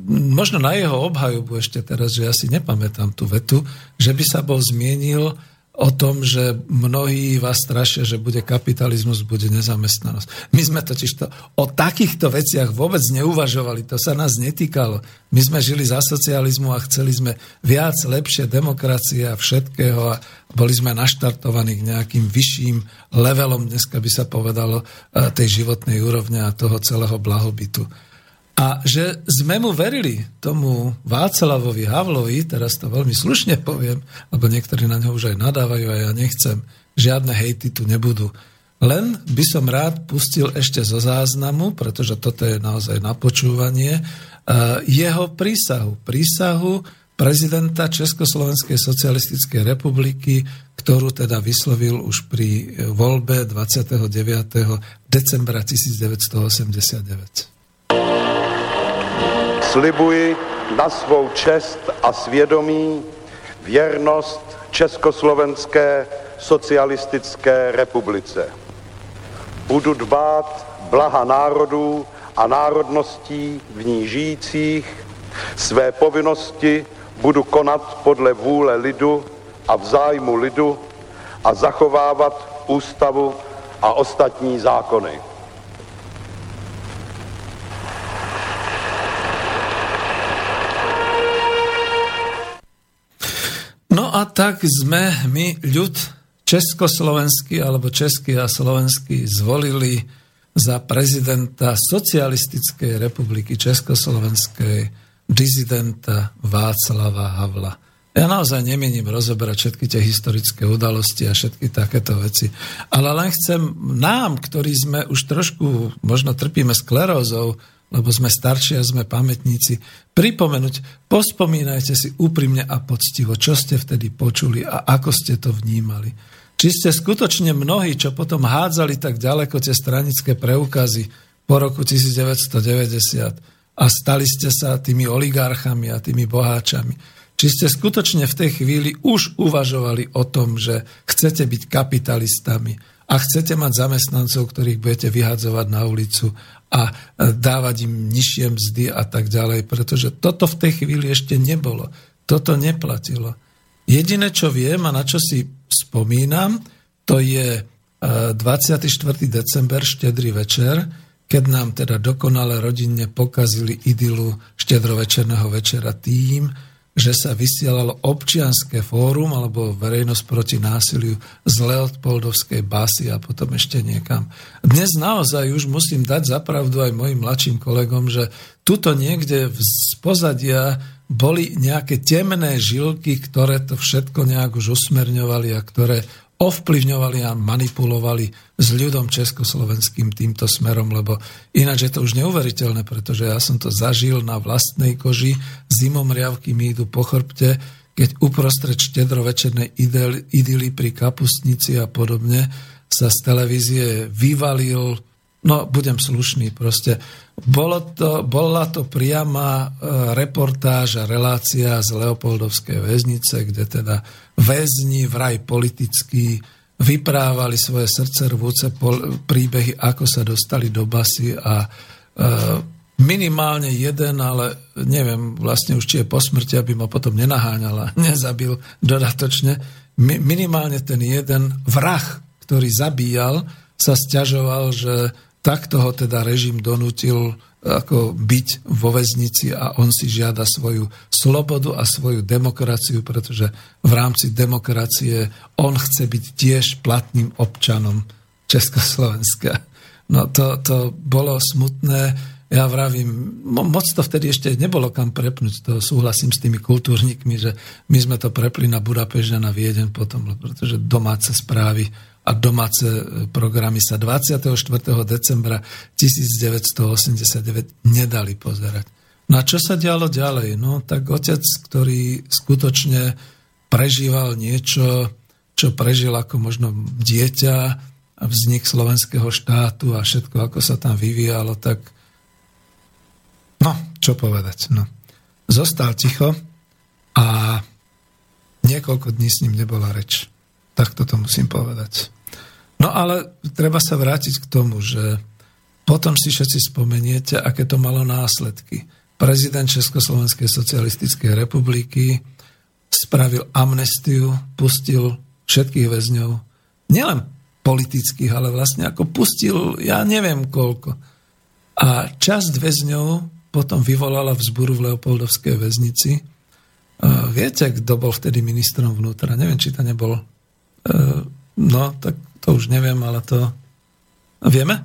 možno na jeho obhajobu ešte teraz, že ja si nepamätám tú vetu, že by sa bol zmienil o tom, že mnohí vás strašia, že bude kapitalizmus, bude nezamestnanosť. My sme totiž to, o takýchto veciach vôbec neuvažovali, to sa nás netýkalo. My sme žili za socializmu a chceli sme viac, lepšie demokracie a všetkého a boli sme naštartovaní k nejakým vyšším levelom, dneska by sa povedalo, tej životnej úrovne a toho celého blahobytu. A že sme mu verili, tomu Václavovi Havlovi, teraz to veľmi slušne poviem, lebo niektorí na ňo už aj nadávajú a ja nechcem, žiadne hejty tu nebudú. Len by som rád pustil ešte zo záznamu, pretože toto je naozaj na počúvanie, jeho prísahu. Prísahu prezidenta Československej socialistickej republiky, ktorú teda vyslovil už pri voľbe dvacátého deviateho decembra tisícdeväťstoosemdesiatdeväť. Slibuji na svou čest a svědomí věrnost Československé socialistické republice. Budu dbát blaha národů a národností v ní žijících, své povinnosti budu konat podle vůle lidu a v zájmu lidu a zachovávat ústavu a ostatní zákony. No a tak sme my ľud československý alebo český a slovenský zvolili za prezidenta Socialistickej republiky Československej dizidenta Václava Havla. Ja naozaj nemienim rozoberať všetky tie historické udalosti a všetky takéto veci, ale len chcem nám, ktorí sme už trošku, možno trpíme sklerózou, lebo sme starší a sme pamätníci, pripomenúť, pospomínajte si úprimne a poctivo, čo ste vtedy počuli a ako ste to vnímali. Či ste skutočne mnohí, čo potom hádzali tak ďaleko tie stranické preukazy po roku devätnásťstodeväťdesiat a stali ste sa tými oligarchami a tými boháčami, či ste skutočne v tej chvíli už uvažovali o tom, že chcete byť kapitalistami a chcete mať zamestnancov, ktorých budete vyhadzovať na ulicu a dávať im nižšie mzdy a tak ďalej, pretože toto v tej chvíli ešte nebolo. Toto neplatilo. Jediné, čo viem a na čo si spomínam, to je dvadsiateho štvrtého december, štedrý večer, keď nám teda dokonale rodinne pokazili idylu štedrovečerného večera tým, že sa vysielalo občianske fórum alebo verejnosť proti násiliu z Leopoldovskej basy a potom ešte niekam. Dnes naozaj už musím dať zapravdu aj mojim mladším kolegom, že tuto niekde z pozadia boli nejaké temné žilky, ktoré to všetko nejak už usmerňovali a ktoré ovplyvňovali a manipulovali s ľudom československým týmto smerom, lebo ináč je to už neuveriteľné, pretože ja som to zažil na vlastnej koži, zimom riavky mi idú po chrbte, keď uprostred štedrovečernej idyly pri kapustnici a podobne sa z televízie vyvalil, no budem slušný proste. Bolo to, bola to priama reportáž a relácia z Leopoldovskej väznice, kde teda väzni vraj politickí vyprávali svoje srdcervúce príbehy, ako sa dostali do basy a e, minimálne jeden, ale neviem vlastne už, či je po smrti, aby ma potom nenaháňala, nezabil dodatočne. Mi, minimálne ten jeden vrah, ktorý zabíjal, sa sťažoval, že takto ho teda režim donútil ako byť vo väznici a on si žiada svoju slobodu a svoju demokraciu, pretože v rámci demokracie on chce byť tiež platným občanom Československa. No to, to bolo smutné. Ja vravím, moc to vtedy ešte nebolo kam prepnúť, to súhlasím s tými kultúrnikmi, že my sme to prepli na Budapešť a na Viedeň potom, pretože domáce správy a domáce programy sa dvadsiateho štvrtého decembra tisícdeväťstoosemdesiatdeväť nedali pozerať. No a čo sa dialo ďalej? No tak otec, ktorý skutočne prežíval niečo, čo prežil ako možno dieťa a vznik slovenského štátu a všetko, ako sa tam vyvíjalo, tak no, čo povedať, no. Zostal ticho a niekoľko dní s ním nebola reč. Tak toto musím povedať. No ale treba sa vrátiť k tomu, že potom si všetci spomeniete, aké to malo následky. Prezident Československej socialistickej republiky spravil amnestiu, pustil všetkých väzňov, nielen politických, ale vlastne ako pustil, ja neviem koľko. A časť väzňov potom vyvolala vzburu v Leopoldovskej väznici. Viete, kto bol vtedy ministrom vnútra? Neviem, či to nebol. No, tak to už neviem, ale to... Vieme?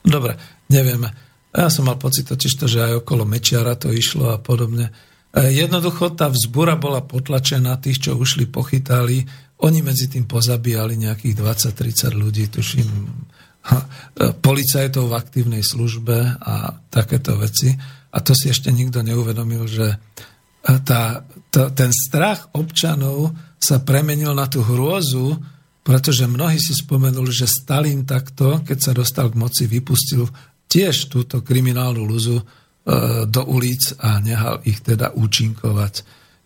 Dobre, nevieme. Ja som mal pocit totiž to, že aj okolo Mečiara to išlo a podobne. Jednoducho tá vzbura bola potlačená, tých, čo ušli, pochytali. Oni medzi tým pozabíjali nejakých dvadsať tridsať ľudí, tuším... policajtov v aktívnej službe a takéto veci. A to si ešte nikto neuvedomil, že tá, tá, ten strach občanov sa premenil na tú hrôzu, pretože mnohí si spomenuli, že Stalin takto, keď sa dostal k moci, vypustil tiež túto kriminálnu luzu e, do ulic a nehal ich teda účinkovať.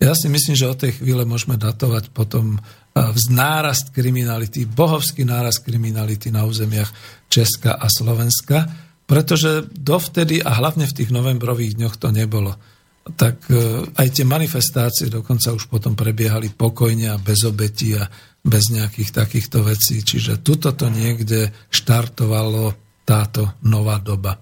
Ja si myslím, že od tej chvíle môžeme datovať potom vznárast kriminality, bohovský nárast kriminality na územiach Česka a Slovenska, pretože dovtedy a hlavne v tých novembrových dňoch to nebolo. Tak aj tie manifestácie dokonca už potom prebiehali pokojne a bez obetí a bez nejakých takýchto vecí. Čiže tuto to niekde štartovalo táto nová doba.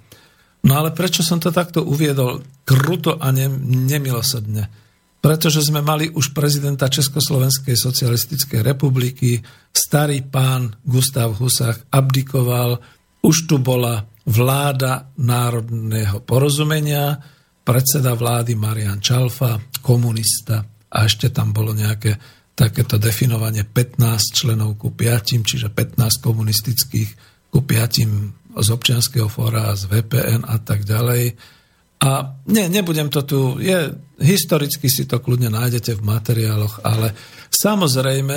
No ale prečo som to takto uviedol kruto a ne- nemilosrdne? Pretože sme mali už prezidenta Československej socialistickej republiky, starý pán Gustav Husák abdikoval, už tu bola vláda národného porozumenia, predseda vlády Marian Čalfa, komunista a ešte tam bolo nejaké takéto definovanie pätnásť členov ku piatim, čiže pätnásť komunistických ku piatim z Občianskeho fóra, z vé pé en a tak ďalej. A nie, nebudem to tu, je, historicky si to kľudne nájdete v materiáloch, ale samozrejme,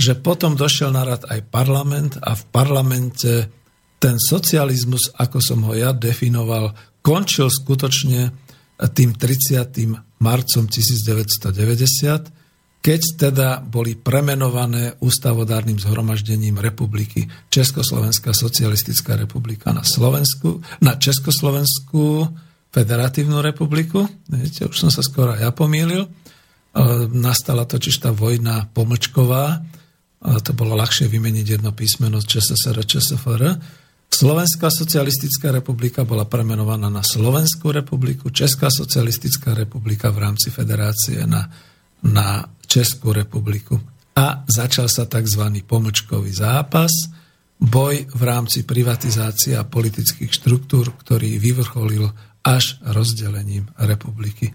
že potom došiel na rad aj parlament a v parlamente ten socializmus, ako som ho ja definoval, končil skutočne tým tridsiatym marcom tisícdeväťstodeväťdesiat, keď teda boli premenované ústavodárnym zhromaždením republiky Československá socialistická republika na Slovensku, na Československu Federatívnu republiku, viete, už som sa skoro ja pomýlil, nastala totiž tá vojna pomlčková, to bolo ľahšie vymeniť jedno písmeno z ČSSR a ČSFR. Slovenská socialistická republika bola premenovaná na Slovenskú republiku, Česká socialistická republika v rámci federácie na, na Českú republiku. A začal sa tzv. Pomlčkový zápas, boj v rámci privatizácie a politických štruktúr, ktorý vyvrcholil až rozdelením republiky.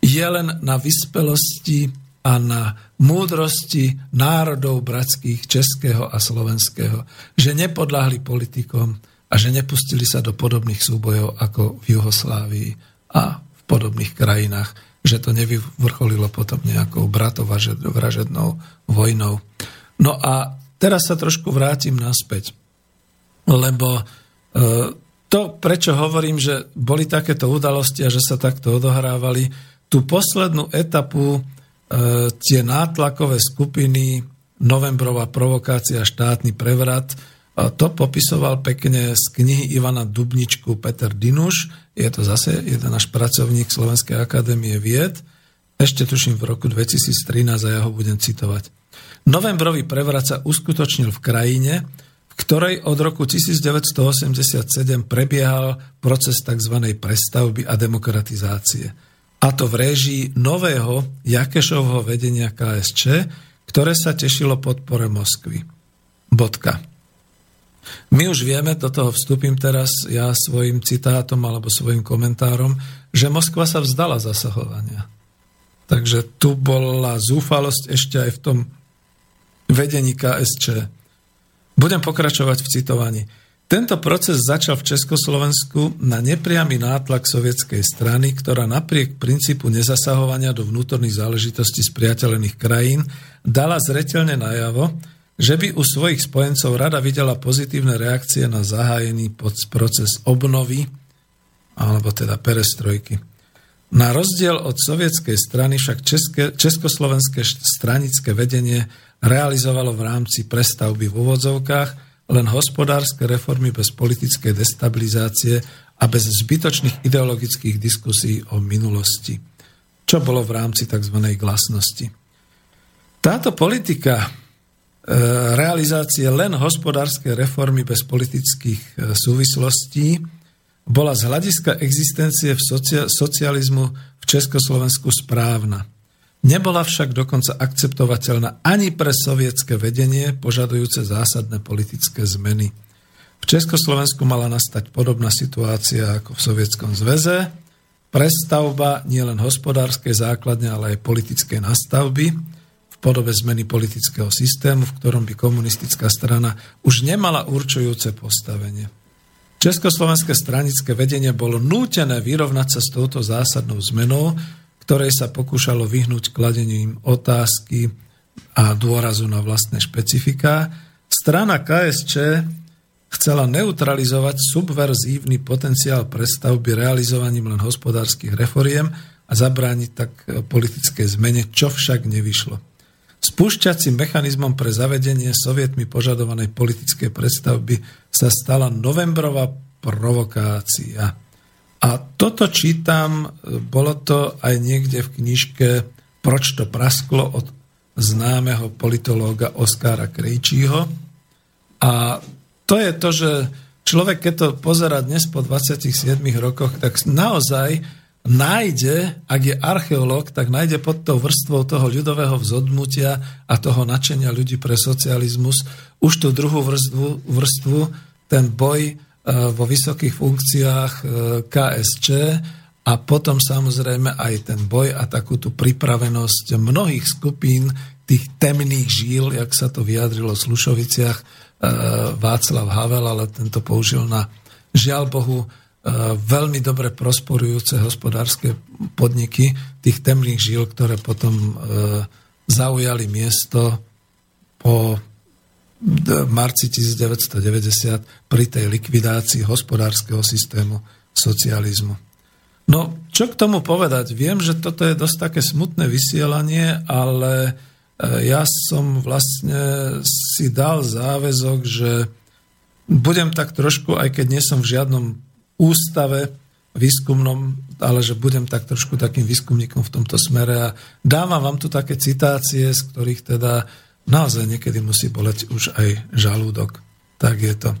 Je len na vyspelosti a na múdrosti národov bratských českého a slovenského, že nepodľahli politikom a že nepustili sa do podobných súbojov ako v Juhoslávii a v podobných krajinách, že to nevyvrcholilo potom nejakou bratovražednou vojnou. No a teraz sa trošku vrátim naspäť, lebo e, To, prečo hovorím, že boli takéto udalosti a že sa takto odohrávali, tú poslednú etapu e, tie nátlakové skupiny, novembrová provokácia, štátny prevrat, a to popisoval pekne z knihy Ivana Dubničku Peter Dinuš, je to zase jeden náš pracovník Slovenskej akadémie vied, ešte tuším v roku dvetisíctrinásť a ja ho budem citovať. Novembrový prevrat sa uskutočnil v krajine, v ktorej od roku devätnásťstoosemdesiatsedem prebiehal proces tzv. Prestavby a demokratizácie. A to v réžii nového Jakešovho vedenia ká es čé, ktoré sa tešilo podpore Moskvy. Bodka. My už vieme, do toho vstúpim teraz ja svojim citátom alebo svojim komentárom, že Moskva sa vzdala zasahovania. Takže tu bola zúfalosť ešte aj v tom vedení ká es čé. Budem pokračovať v citovaní. Tento proces začal v Československu na nepriamy nátlak sovietskej strany, ktorá napriek princípu nezasahovania do vnútorných záležitostí spriateľených krajín dala zreteľne najavo, že by u svojich spojencov rada videla pozitívne reakcie na zahájený proces obnovy, alebo teda perestrojky. Na rozdiel od sovietskej strany však české, československé stranické vedenie realizovalo v rámci prestavby v úvodzovkách len hospodárske reformy bez politickej destabilizácie a bez zbytočných ideologických diskusí o minulosti, čo bolo v rámci tzv. Glasnosti. Táto politika realizácie len hospodárskej reformy bez politických súvislostí bola z hľadiska existencie v socia- socializmu v Československu správna. Nebola však dokonca akceptovateľná ani pre sovietske vedenie požadujúce zásadné politické zmeny. V Československu mala nastať podobná situácia ako v Sovietskom zväze, prestavba nielen hospodárskej základne, ale aj politickej nastavby v podobe zmeny politického systému, v ktorom by komunistická strana už nemala určujúce postavenie. Československé stranické vedenie bolo nútené vyrovnať sa s touto zásadnou zmenou, ktorej sa pokúšalo vyhnúť kladením otázky a dôrazu na vlastné špecifiká. Strana ká es čé chcela neutralizovať subverzívny potenciál prestavby realizovaním len hospodárskych reforiem a zabrániť tak politickej zmene, čo však nevyšlo. Spúšťacím mechanizmom pre zavedenie sovietmi požadovanej politickej prestavby sa stala novembrová provokácia. A toto čítam, bolo to aj niekde v knižke Proč to prasklo od známeho politológa Oskára Krejčího. A to je to, že človek, keď to pozerá dnes po dvadsiatich siedmich rokoch, tak naozaj nájde, ak je archeológ, tak nájde pod tou vrstvou toho ľudového vzodnutia a toho nadšenia ľudí pre socializmus už tú druhú vrstvu, vrstvu ten boj vo vysokých funkciách ká es čé a potom samozrejme aj ten boj a takúto pripravenosť mnohých skupín tých temných žíl, jak sa to vyjadrilo v Slušoviciach Václav Havel, ale tento použil na žiaľ Bohu veľmi dobre prosporujúce hospodárske podniky tých temných žíl, ktoré potom zaujali miesto po v marci devätnásťstodeväťdesiat pri tej likvidácii hospodárskeho systému socializmu. No, čo k tomu povedať? Viem, že toto je dosť také smutné vysielanie, ale ja som vlastne si dal záväzok, že budem tak trošku, aj keď nie som v žiadnom ústave výskumnom, ale že budem tak trošku takým výskumníkom v tomto smere a dávam vám tu také citácie, z ktorých teda naozaj niekedy musí boleť už aj žalúdok. Tak je to.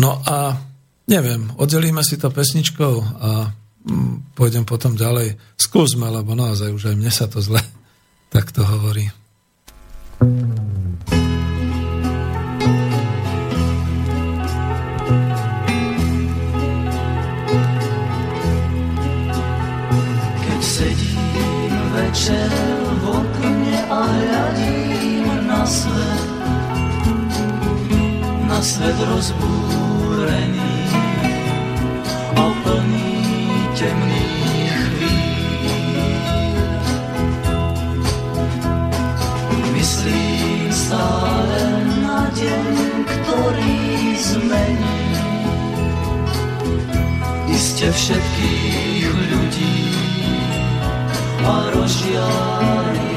No a neviem, oddelíme si to pesničkou a mm, pôjdem potom ďalej. Skúsme, lebo naozaj už aj mne sa to zle takto hovorí. Keď sedím večer v okne a hľadím na svet, na svet rozbúrený a plný temných chvíľ. Myslím stále na deň, ktorý zmení iste všetkých ľudí a rozžiarí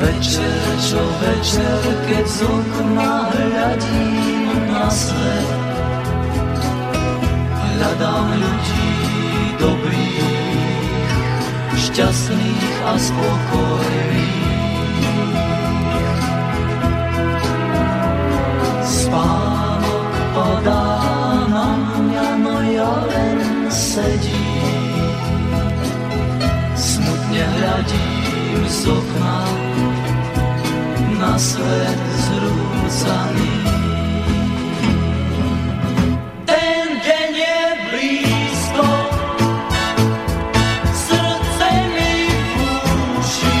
večer čo večer, keď z okna hľadím na svet, hľadám ľudí dobrých, šťastných a spokojných. sedí, smutne hľadím z okna na svet zrúcaný. Ten deň je blízko, srdce mi fúši,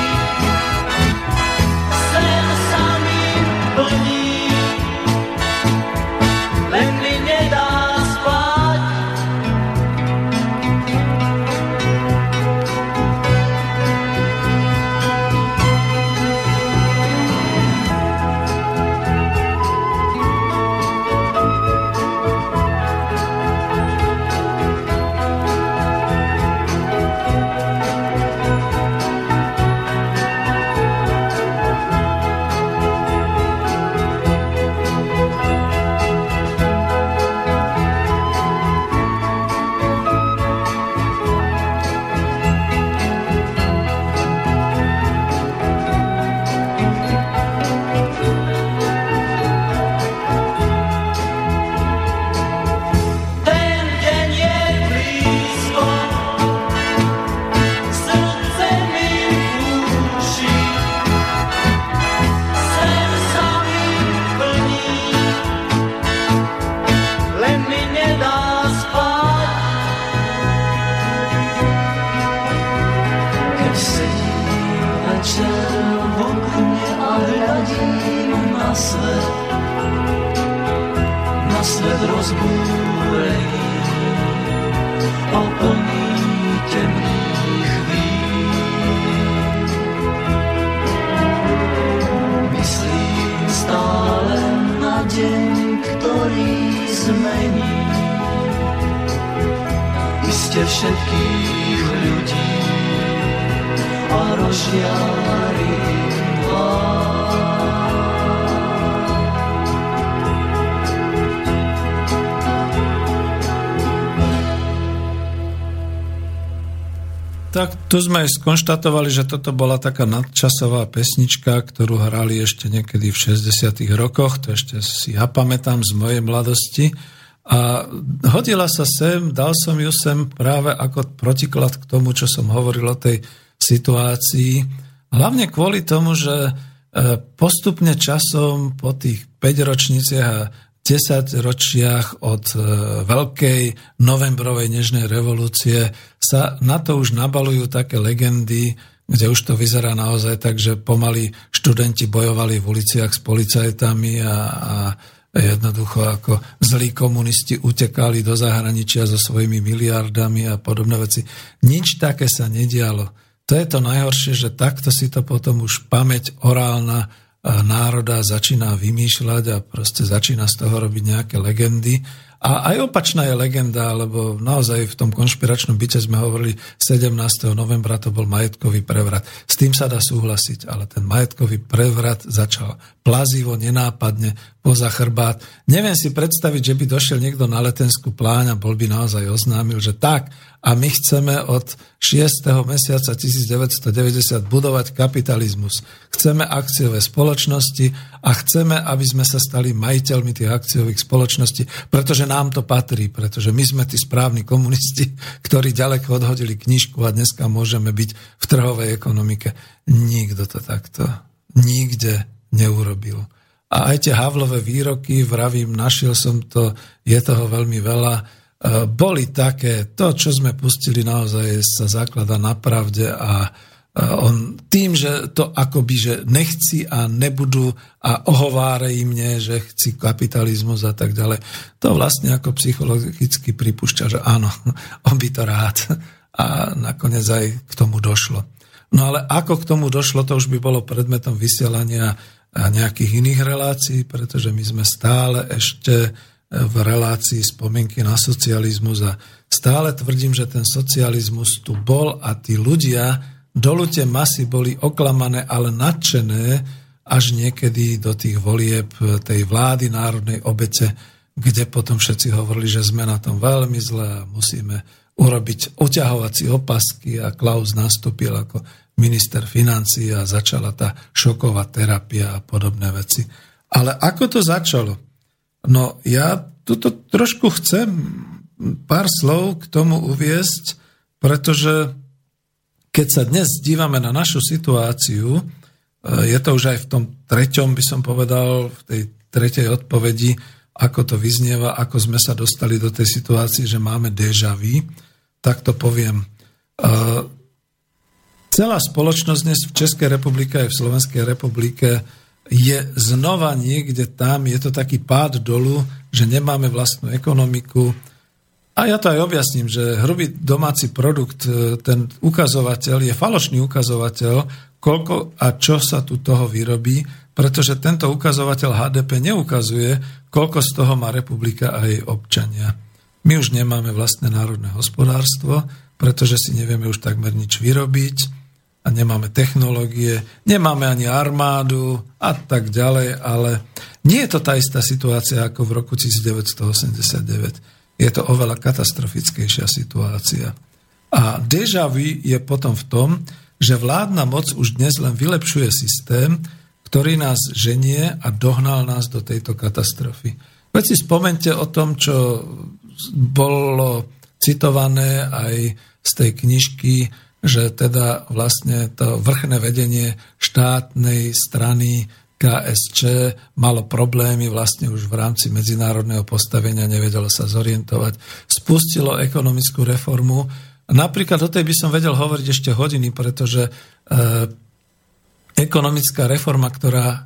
sen sa mi plní, len mi nedá spať. Tu sme skonštatovali, že toto bola taká nadčasová pesnička, ktorú hrali ešte niekedy v šesťdesiatych rokoch, to ešte si ja pamätám z mojej mladosti. A hodila sa sem, dal som ju sem práve ako protiklad k tomu, čo som hovoril o tej situácii. Hlavne kvôli tomu, že postupne časom po tých päťročniciach a desaťročiach od veľkej novembrovej nežnej revolúcie sa na to už nabalujú také legendy, kde už to vyzerá naozaj tak, že pomaly študenti bojovali v uliciach s policajtami a, a jednoducho ako zlí komunisti utekali do zahraničia so svojimi miliardami a podobné veci. Nič také sa nedialo. To je to najhoršie, že takto si to potom už pamäť orálna národa začína vymýšľať a proste začína z toho robiť nejaké legendy. A aj opačná je legenda, lebo naozaj v tom konšpiračnom byte sme hovorili, sedemnásteho novembra to bol majetkový prevrat. S tým sa dá súhlasiť, ale ten majetkový prevrat začal plazivo, nenápadne, poza chrbát. Neviem si predstaviť, že by došiel niekto na Letenskú pláň a bol by naozaj oznámil, že tak, a my chceme od šiesteho mesiaca devätnásťstodeväťdesiat budovať kapitalizmus. Chceme akciové spoločnosti a chceme, aby sme sa stali majiteľmi tých akciových spoločností, pretože nám to patrí, pretože my sme tí správni komunisti, ktorí ďaleko odhodili knižku a dneska môžeme byť v trhovej ekonomike. Nikto to takto nikde neurobil. A aj tie Havlové výroky, vravím, našiel som to, je toho veľmi veľa, boli také, to, čo sme pustili, naozaj sa základa na pravde a on tým, že to akoby, že nechci a nebudú a ohovárají mne, že chci kapitalizmus a tak ďalej, to vlastne ako psychologicky pripúšťa, že áno, on by to rád a nakoniec aj k tomu došlo. No ale ako k tomu došlo, to už by bolo predmetom vysielania nejakých iných relácií, pretože my sme stále ešte v relácii spomienky na socializmus a stále tvrdím, že ten socializmus tu bol a tí ľudia dolute masy boli oklamané, ale nadšené až niekedy do tých volieb tej vlády národnej obete, kde potom všetci hovorili, že sme na tom veľmi zle a musíme urobiť uťahovací opasky a Klaus nastúpil ako minister financií a začala tá šoková terapia a podobné veci. Ale ako to začalo? No ja tuto trošku chcem pár slov k tomu uviesť, pretože keď sa dnes dívame na našu situáciu, je to už aj v tom treťom, by som povedal, v tej tretej odpovedi, ako to vyznieva, ako sme sa dostali do tej situácie, že máme déjà vu, tak to poviem. Celá spoločnosť dnes v Českej republike aj v Slovenskej republike je znova niekde tam, je to taký pád dolu, že nemáme vlastnú ekonomiku. A ja to aj objasním, že hrubý domáci produkt, ten ukazovateľ, je falošný ukazovateľ, koľko a čo sa tu toho vyrobí, pretože tento ukazovateľ há dé pé neukazuje, koľko z toho má republika a jej občania. My už nemáme vlastné národné hospodárstvo, pretože si nevieme už takmer nič vyrobiť a nemáme technológie, nemáme ani armádu a tak ďalej, ale nie je to tá istá situácia ako v roku devätnásť osemdesiatdeväť. Je to oveľa katastrofickejšia situácia. A déjà vu je potom v tom, že vládna moc už dnes len vylepšuje systém, ktorý nás ženie a dohnal nás do tejto katastrofy. Veď si spomente o tom, čo bolo citované aj z tej knižky, že teda vlastne to vrchné vedenie štátnej strany ká es čé malo problémy vlastne už v rámci medzinárodného postavenia, nevedelo sa zorientovať, spustilo ekonomickú reformu. Napríklad o tej by som vedel hovoriť ešte hodiny, pretože e, ekonomická reforma, ktorá e,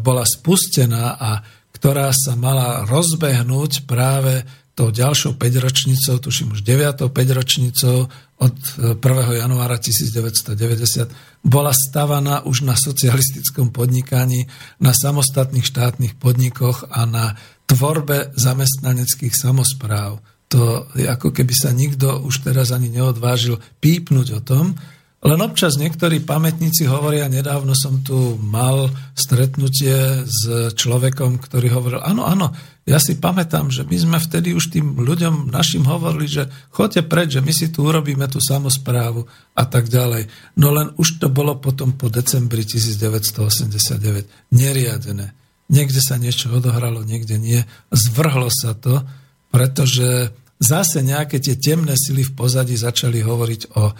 bola spustená a ktorá sa mala rozbehnúť práve tou ďalšou päťročnicou, tuším už deviatou päťročnicou od prvého januára devätnásť deväťdesiat, bola stavaná už na socialistickom podnikaní, na samostatných štátnych podnikoch a na tvorbe zamestnaneckých samospráv. To je ako keby sa nikto už teraz ani neodvážil pípnuť o tom. Len občas niektorí pamätníci hovoria, nedávno som tu mal stretnutie s človekom, ktorý hovoril, áno, áno, ja si pamätám, že my sme vtedy už tým ľuďom našim hovorili, že choďte preč, že my si tu urobíme tú samosprávu a tak ďalej. No len už to bolo potom po decembri devätnásť osemdesiatdeväť neriadené. Niekde sa niečo odohralo, niekde nie. Zvrhlo sa to, pretože zase nejaké tie temné sily v pozadí začali hovoriť o e,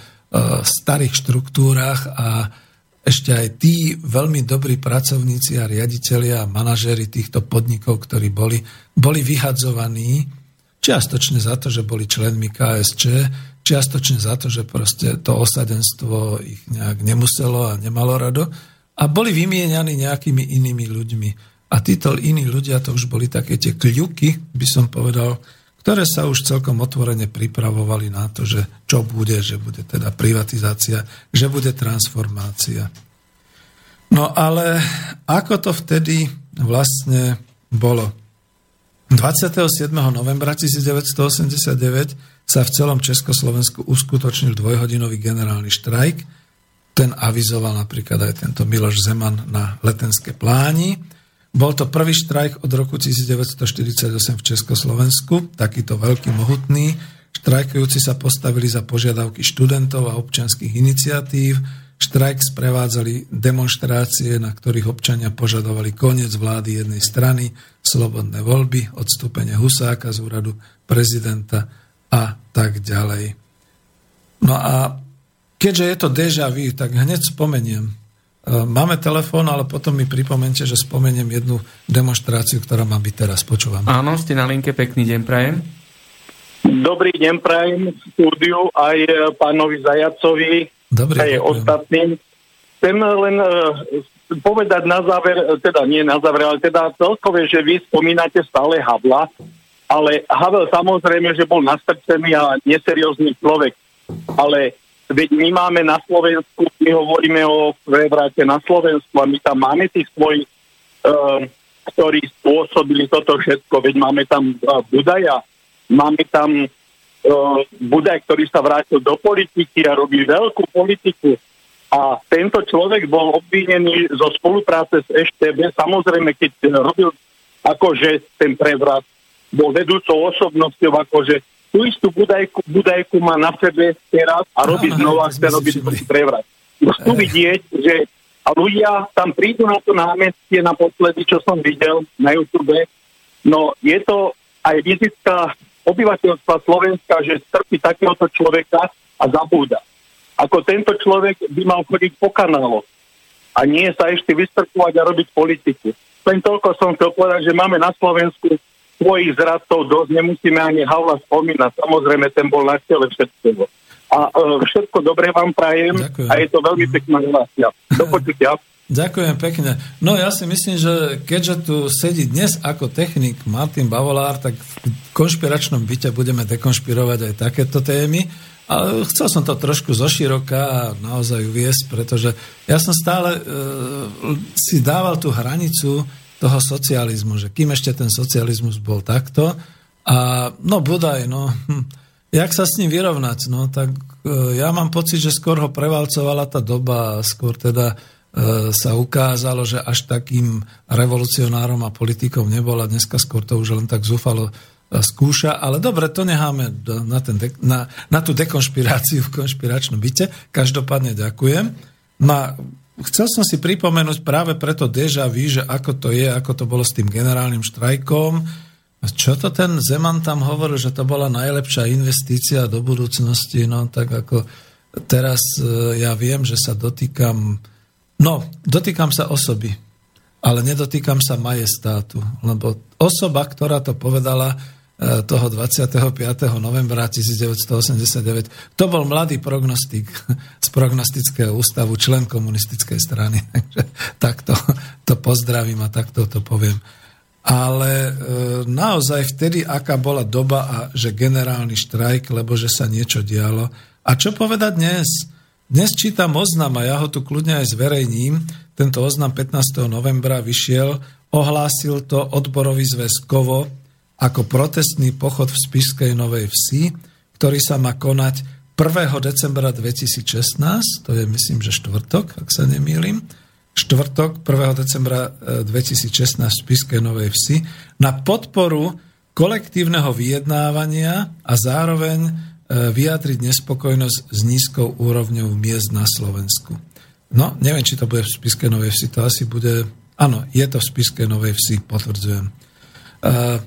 starých štruktúrach a ešte aj tí veľmi dobrí pracovníci a riaditelia a manažéri týchto podnikov, ktorí boli, boli vyhadzovaní čiastočne za to, že boli členmi ká es čé, čiastočne za to, že proste to osadenstvo ich nejak nemuselo a nemalo rado a boli vymieňaní nejakými inými ľuďmi. A títo iní ľudia to už boli také tie kľuky, by som povedal, ktoré sa už celkom otvorene pripravovali na to, že čo bude, že bude teda privatizácia, že bude transformácia. No ale ako to vtedy vlastne bolo? dvadsiateho siedmeho novembra devätnásť osemdesiatdeväť sa v celom Československu uskutočnil dvojhodinový generálny štrajk. Ten avizoval napríklad aj tento Miloš Zeman na Letenské pláni. Bol to prvý štrajk od roku devätnásť štyridsaťosem v Československu, takýto veľký, mohutný. Štrajkujúci sa postavili za požiadavky študentov a občianskych iniciatív. Štrajk sprevádzali demonštrácie, na ktorých občania požadovali koniec vlády jednej strany, slobodné voľby, odstúpenie Husáka z úradu prezidenta a tak ďalej. No a keďže je to déjà vu, tak hneď spomeniem. Máme telefón, ale potom mi pripomente, že spomeniem jednu demonštráciu, ktorá má byť teraz. Počúvam. Áno, ste na linke, pekný deň prajem. Dobrý deň prajem v štúdiu aj pánovi Zajacovi, Dobrý, aj ďakujem. Ostatným. Chcem len povedať na záver, teda nie na záver, ale teda celkové, že vy spomínate stále Havla, ale Havel samozrejme, že bol nastrčený a neseriózny človek, ale veď my máme na Slovensku, my hovoríme o prevrate na Slovensku a my tam máme tých svojich, um, ktorí spôsobili toto všetko. Veď máme tam uh, Budaja, máme tam uh, Budaj, ktorý sa vrátil do politiky a robí veľkú politiku. A tento človek bol obvinený zo spolupráce s eš té bé. Samozrejme, keď robil akože ten prevrat, bol vedúcou osobnosťou akože tú istú budajku, budajku má na sebe teraz a robí no, znova, chce robiť prevrat. Chcú vidieť, že a ľudia tam prídu na to námestie naposledy, čo som videl na YouTube, no je to aj vizitka obyvateľstva Slovenska, že strpí takéhoto človeka a zabúda. Ako tento človek by mal chodiť po kanáloch a nie sa ešte vystrkovať a robiť politiku. Len toľko som chcel povedať, že máme na Slovensku svojich zradcov dosť, nemusíme ani Havla spomínať. Samozrejme, ten bol na tele všetkého. A e, všetko dobré vám prajem. Ďakujem. A je to veľmi pekná relácia. Do počutia. Ďakujem pekne. No ja si myslím, že keďže tu sedí dnes ako technik Martin Bavolár, tak v konšpiračnom byte budeme dekonšpirovať aj takéto témy. A chcel som to trošku zoširoka a naozaj uviesť, pretože ja som stále e, si dával tú hranicu toho socializmu, že kým ešte ten socializmus bol takto a no bodaj, no jak sa s ním vyrovnať, no tak e, ja mám pocit, že skôr ho prevalcovala tá doba, skôr teda sa ukázalo, že až takým revolucionárom a politikom nebola. Dneska skôr to už len tak zúfalo skúša, ale dobre, to necháme na, ten de- na, na tú dekonšpiráciu v konšpiračnom byte. Každopádne ďakujem. Ma, chcel som si pripomenúť práve preto déjà vu, že ako to je, ako to bolo s tým generálnym štrajkom. Čo to ten Zeman tam hovoril, že to bola najlepšia investícia do budúcnosti? No tak ako teraz ja viem, že sa dotýkam No, dotýkam sa osoby, ale nedotýkam sa majestátu, lebo osoba, ktorá to povedala toho dvadsiateho piateho novembra devätnásťstoosemdesiatdeväť, to bol mladý prognostik z prognostického ústavu, člen komunistickej strany, takže takto to pozdravím a takto to poviem. Ale naozaj vtedy, aká bola doba a že generálny štrajk, lebo že sa niečo dialo. A čo povedať dnes? Dnes čítam oznam a ja ho tu kľudne aj zverejním. Tento oznam pätnásteho novembra vyšiel, ohlásil to odborový zväz Kovo ako protestný pochod v Spišskej Novej Vsi, ktorý sa má konať prvého decembra dvetisícšestnásť, to je myslím, že štvrtok, ak sa nemýlim, štvrtok prvého decembra dvetisícšestnásť v Spišskej Novej Vsi na podporu kolektívneho vyjednávania a zároveň vyjadriť nespokojnosť s nízkou úrovňou miest na Slovensku. No, neviem, či to bude v Spišskej Novej Vsi, to asi bude... Áno, je to v Spišskej Novej Vsi, potvrdzujem. Uh,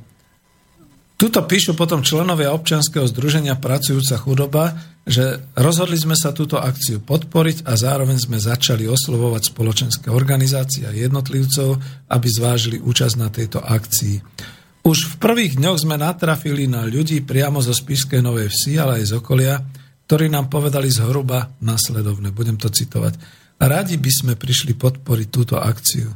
tuto píšu potom členovia občianskeho združenia Pracujúca chudoba, že rozhodli sme sa túto akciu podporiť a zároveň sme začali oslovovať spoločenské organizácie a jednotlivcov, aby zvážili účasť na tejto akcii. Už v prvých dňoch sme natrafili na ľudí priamo zo Spišskej Novej Vsi, ale aj z okolia, ktorí nám povedali zhruba nasledovne, budem to citovať. Radi by sme prišli podporiť túto akciu,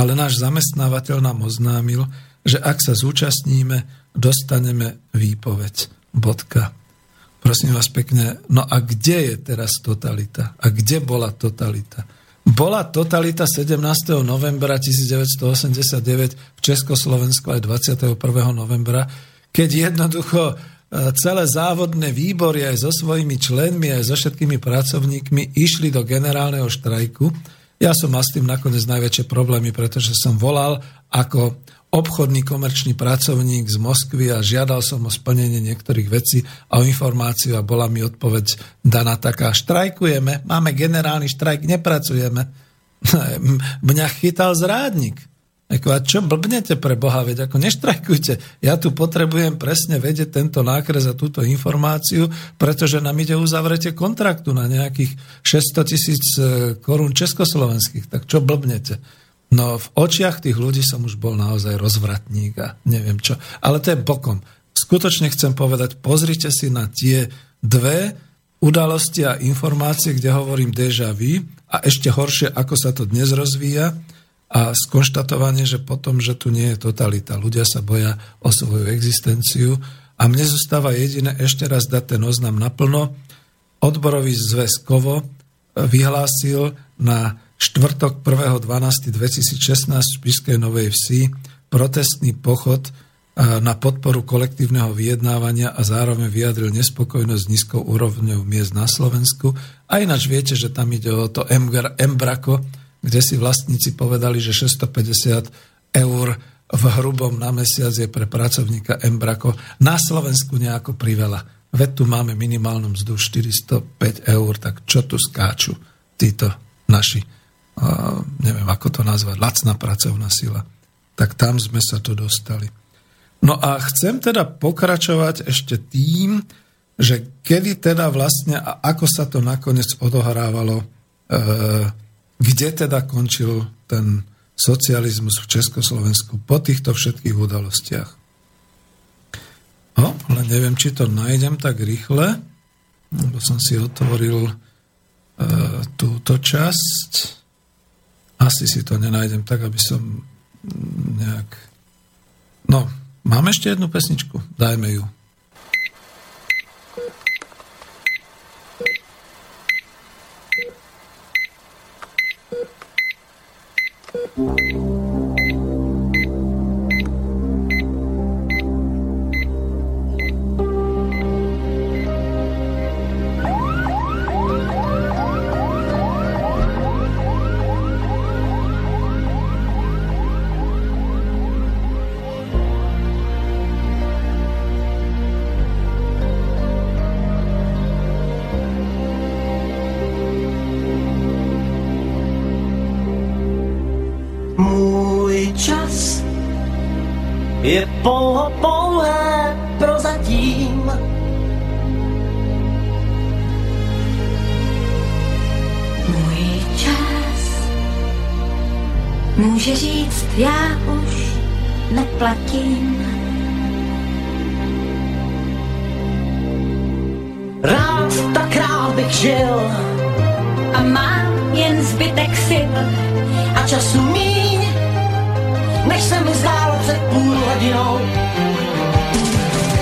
ale náš zamestnávateľ nám oznámil, že ak sa zúčastníme, dostaneme výpoveď. Bodka. Prosím vás pekne, no a kde je teraz totalita? A kde bola totalita? Bola totalita sedemnásteho novembra devätnásťstoosemdesiatdeväť v Československu aj dvadsiateho prvého novembra, keď jednoducho celé závodné výbory aj so svojimi členmi, aj so všetkými pracovníkmi išli do generálneho štrajku. Ja som mal s tým nakoniec najväčšie problémy, pretože som volal ako obchodný komerčný pracovník z Moskvy a žiadal som o splnenie niektorých vecí a o informáciu a bola mi odpoveď daná taká, štrajkujeme, máme generálny štrajk, nepracujeme. Mňa chytal zrádnik. A čo blbnete pre Boha, veď ako neštrajkujte. Ja tu potrebujem presne vedieť tento nákres a túto informáciu, pretože nám ide uzavretie kontraktu na nejakých šesťstotisíc korún československých. Tak čo blbnete? No v očiach tých ľudí som už bol naozaj rozvratník a neviem čo. Ale to je bokom. Skutočne chcem povedať, pozrite si na tie dve udalosti a informácie, kde hovorím déjà vu a ešte horšie, ako sa to dnes rozvíja, a skonštatovanie, že potom, že tu nie je totalita. Ľudia sa boja o svoju existenciu a mne zostáva jediné ešte raz dať ten oznam naplno. Odborový zväz Kovo vyhlásil na štvrtok prvého dvanásteho dvetisícšestnásť v Spišskej Novej Vsi protestný pochod na podporu kolektívneho vyjednávania a zároveň vyjadril nespokojnosť s nízkou úrovňou miest na Slovensku. A ináč viete, že tam ide o to embrako, kde si vlastníci povedali, že šesťstopäťdesiat eur v hrubom na mesiac je pre pracovníka embrako na Slovensku nejako priveľa. Veď tu máme minimálnu mzdu štyristopäť eur, tak čo tu skáču títo naši, uh, neviem, ako to nazvať, lacná pracovná sila. Tak tam sme sa to dostali. No a chcem teda pokračovať ešte tým, že kedy teda vlastne a ako sa to nakoniec odohrávalo, e, kde teda končil ten socializmus v Československu po týchto všetkých udalostiach. No, ale neviem, či to nájdem tak rýchle, lebo som si otvoril e, túto časť. Asi si to nenájdem tak, aby som nejak... No, máme ešte jednu pesničku, dajme ju. Je pouho pouhé prozatím. Můj čas může říct, já už neplatím. Rád tak rád bych žil a mám jen zbytek sil a času míň, než se mi zdálo před půl hodinou.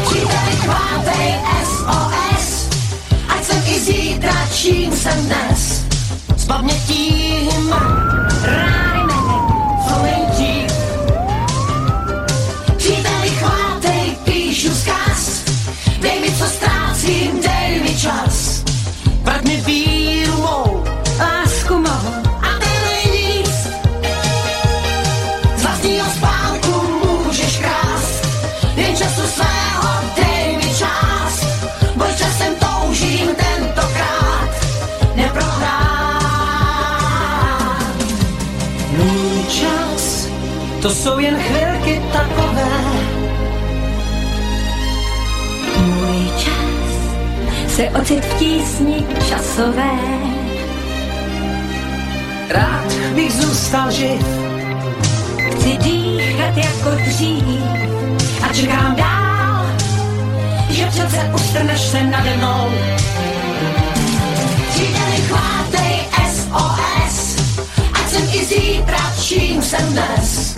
Příteli, chvátej es o es, ať jsem i zítra, čím jsem dnes. S pamětí rány nenek flintí. Příteli, chvátej, píšu zkaz, dej mi, co ztrácím, dej mi čas. Vrať mi víru mou, lásku mou. To jsou jen chvilky takové. Můj čas se ocit v tísni časové. Rád bych zůstal živ, chci dýchat jako dřív a čekám dál, že přece ustrneš se nade mnou. Příteli, chvátej es o es, ať jsem i zítra, čím jsem dnes.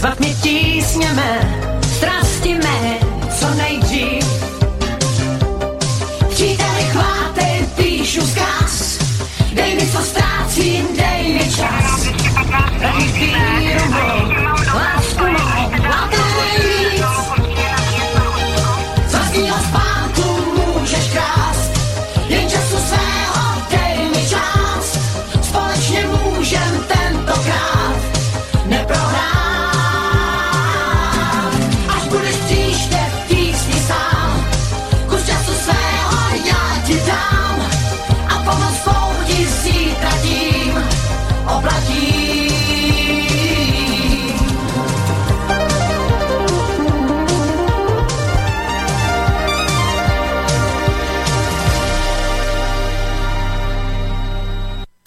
Zvat mi tísněme, strasti mé, co nejdřív. Příteli, chvátej, píšu zkaz, dej mi, co ztrácím, dej mi čas. Radíš víru mou, lásku mou, látou nejvíc. Z vlastního spánku můžeš krást, jen času svého dej mi část. Společně můžem tentokrát neprohrát.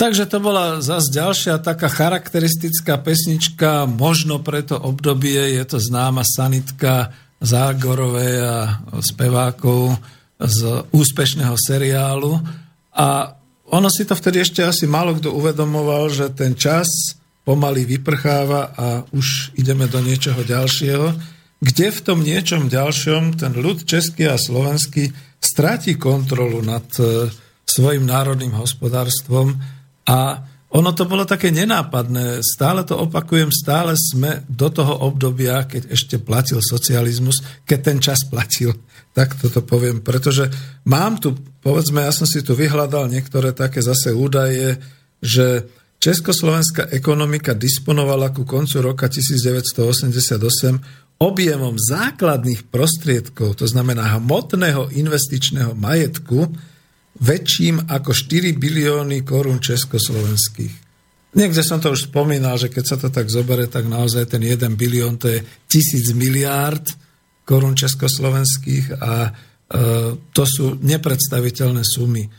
Takže to bola zase ďalšia taká charakteristická pesnička, možno pre to obdobie, je to známa sanitka Zágorovej a spevákov z úspešného seriálu. A ono si to vtedy ešte asi málo kto uvedomoval, že ten čas pomaly vyprcháva a už ideme do niečoho ďalšieho, kde v tom niečom ďalšom ten ľud český a slovenský stráti kontrolu nad svojim národným hospodárstvom. A ono to bolo také nenápadné, stále to opakujem, stále sme do toho obdobia, keď ešte platil socializmus, keď ten čas platil, tak toto poviem, pretože mám tu, povedzme, ja som si tu vyhľadal niektoré také zase údaje, že československá ekonomika disponovala ku koncu roka devätnásťstoosemdesiatosem objemom základných prostriedkov, to znamená hmotného investičného majetku, väčším ako štyri bilióny korún československých. Niekde som to už spomínal, že keď sa to tak zoberie, tak naozaj ten jeden bilión to je tisíc miliárd korún československých a e, to sú nepredstaviteľné sumy. E,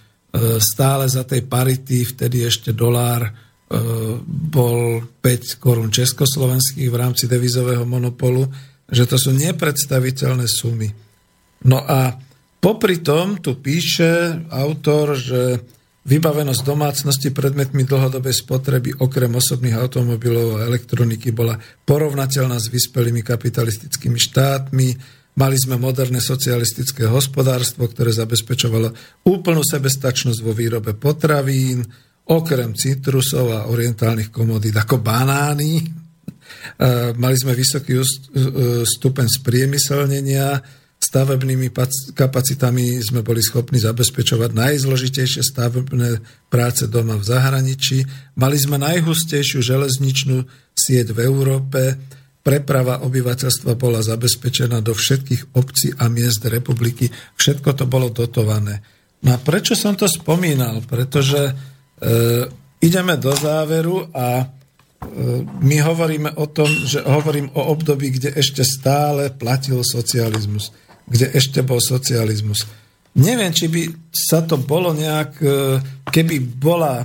stále za tej parity, vtedy ešte dolár e, bol päť korún československých v rámci devizového monopolu, že to sú nepredstaviteľné sumy. No a popri tom tu píše autor, že vybavenosť domácnosti predmetmi dlhodobej spotreby okrem osobných automobilov a elektroniky bola porovnateľná s vyspelými kapitalistickými štátmi. Mali sme moderné socialistické hospodárstvo, ktoré zabezpečovalo úplnú sebestačnosť vo výrobe potravín, okrem citrusov a orientálnych komodít ako banány. Mali sme vysoký stupeň spriemyselnenia, stavebnými kapacitami sme boli schopní zabezpečovať najzložitejšie stavebné práce doma v zahraničí. Mali sme najhustejšiu železničnú sieť v Európe. Preprava obyvateľstva bola zabezpečená do všetkých obcí a miest republiky. Všetko to bolo dotované. No a prečo som to spomínal? Pretože e, ideme do záveru a my hovoríme o tom, že hovorím o období, kde ešte stále platil socializmus. Kde ešte bol socializmus. Neviem, či by sa to bolo nejak, keby bola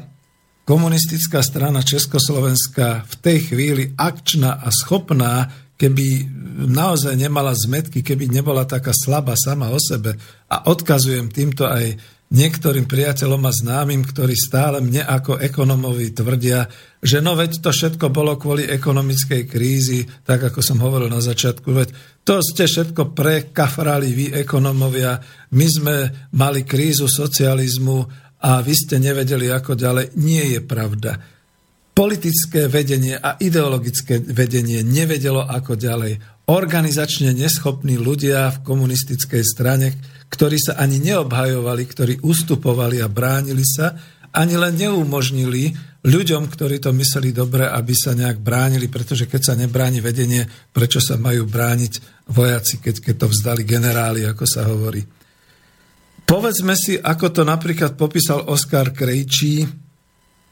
komunistická strana Československa v tej chvíli akčná a schopná, keby naozaj nemala zmätky, keby nebola taká slabá sama o sebe. A odkazujem týmto aj niektorým priateľom a známym, ktorí stále mne ako ekonomovi tvrdia, že no veď to všetko bolo kvôli ekonomickej krízi, tak ako som hovoril na začiatku, veď to ste všetko prekafrali vy ekonomovia, my sme mali krízu socializmu a vy ste nevedeli ako ďalej. Nie je pravda. Politické vedenie a ideologické vedenie nevedelo ako ďalej. Organizačne neschopní ľudia v komunistickej strane, ktorí sa ani neobhajovali, ktorí ustupovali a bránili sa, ani len neumožnili ľuďom, ktorí to mysleli dobre, aby sa nejak bránili, pretože keď sa nebráni vedenie, prečo sa majú brániť vojaci, keď, keď to vzdali generáli, ako sa hovorí. Povedzme si, ako to napríklad popísal Oskar Krejčí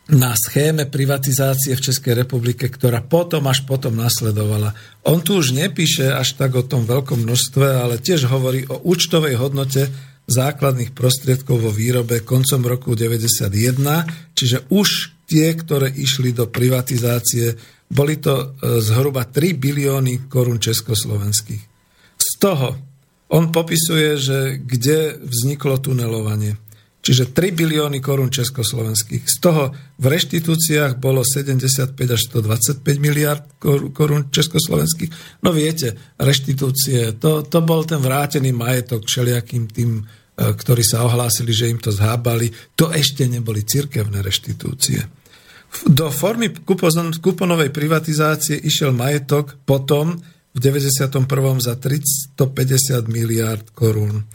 na schéme privatizácie v Českej republike, ktorá potom až potom nasledovala. On tu už nepíše až tak o tom veľkom množstve, ale tiež hovorí o účtovej hodnote základných prostriedkov vo výrobe koncom roku deväťdesiatjeden, čiže už tie, ktoré išli do privatizácie, boli to zhruba tri bilióny korún československých. Z toho on popisuje, že kde vzniklo tunelovanie. Čiže tri bilióny korún československých. Z toho v reštitúciách bolo sedemdesiatpäť až stodvadsaťpäť miliárd korún československých. No viete, reštitúcie, to, to bol ten vrátený majetok všelijakým tým, ktorí sa ohlásili, že im to zhábali. To ešte neboli cirkevné reštitúcie. Do formy kuponovej privatizácie išiel majetok potom v deväťdesiatom prvom za tristopäťdesiat miliárd korún.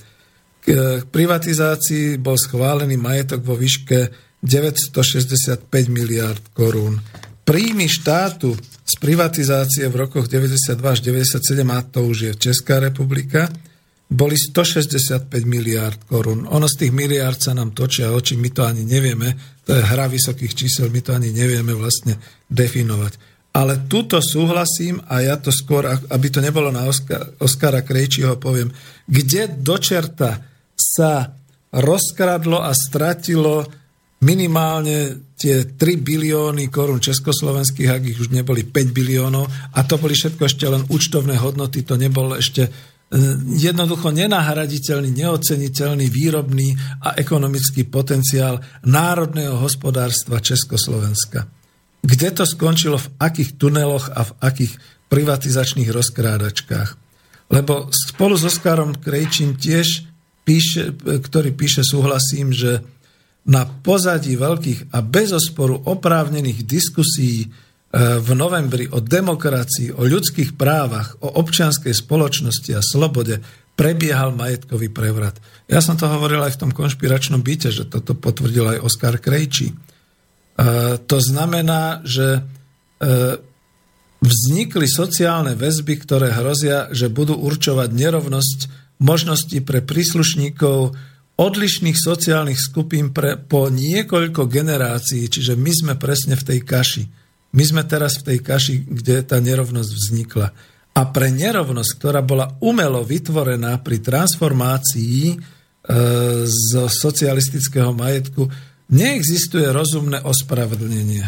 K privatizácii bol schválený majetok vo výške deväťstošesťdesiatpäť miliárd korún. Príjmy štátu z privatizácie v rokoch deväťdesiatdva až deväťdesiatsedem, a to už je Česká republika, boli stošesťdesiatpäť miliárd korún. Ono z tých miliárd sa nám točia oči, my to ani nevieme, to je hra vysokých čísel, my to ani nevieme vlastne definovať. Ale tuto súhlasím a ja to skôr, aby to nebolo na Oskar, Oskara Krejčího, poviem, kde dočerta sa rozkradlo a stratilo minimálne tie tri bilióny korún československých, ak ich už neboli päť biliónov, a to boli všetko ešte len účtovné hodnoty, to nebolo ešte jednoducho nenahraditeľný, neoceniteľný výrobný a ekonomický potenciál národného hospodárstva Československa. Kde to skončilo, v akých tuneloch a v akých privatizačných rozkrádačkách? Lebo spolu s Oskarom Krejčím tiež píše, ktorý píše, súhlasím, že na pozadí veľkých a bezosporu oprávnených diskusí v novembri o demokracii, o ľudských právach, o občianskej spoločnosti a slobode prebiehal majetkový prevrat. Ja som to hovoril aj v tom konšpiračnom byte, že toto potvrdil aj Oskar Krejčí. To znamená, že vznikli sociálne väzby, ktoré hrozia, že budú určovať nerovnosť možností pre príslušníkov odlišných sociálnych skupín pre, po niekoľko generácií. Čiže my sme presne v tej kaši. My sme teraz v tej kaši, kde tá nerovnosť vznikla. A a pre nerovnosť, ktorá bola umelo vytvorená pri transformácii e, z socialistického majetku, neexistuje rozumné ospravedlnenie.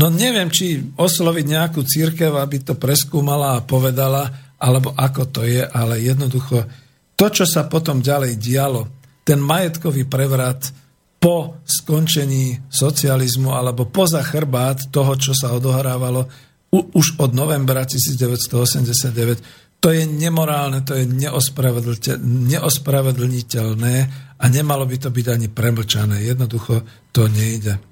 No neviem, či osloviť nejakú cirkev, aby to preskúmala a povedala, alebo ako to je, ale jednoducho to, čo sa potom ďalej dialo, ten majetkový prevrat po skončení socializmu alebo poza chrbát toho, čo sa odohrávalo už od novembra devätnásťstoosemdesiatdeväť, to je nemorálne, to je neospravedlniteľné a nemalo by to byť ani premlčané. Jednoducho to nejde.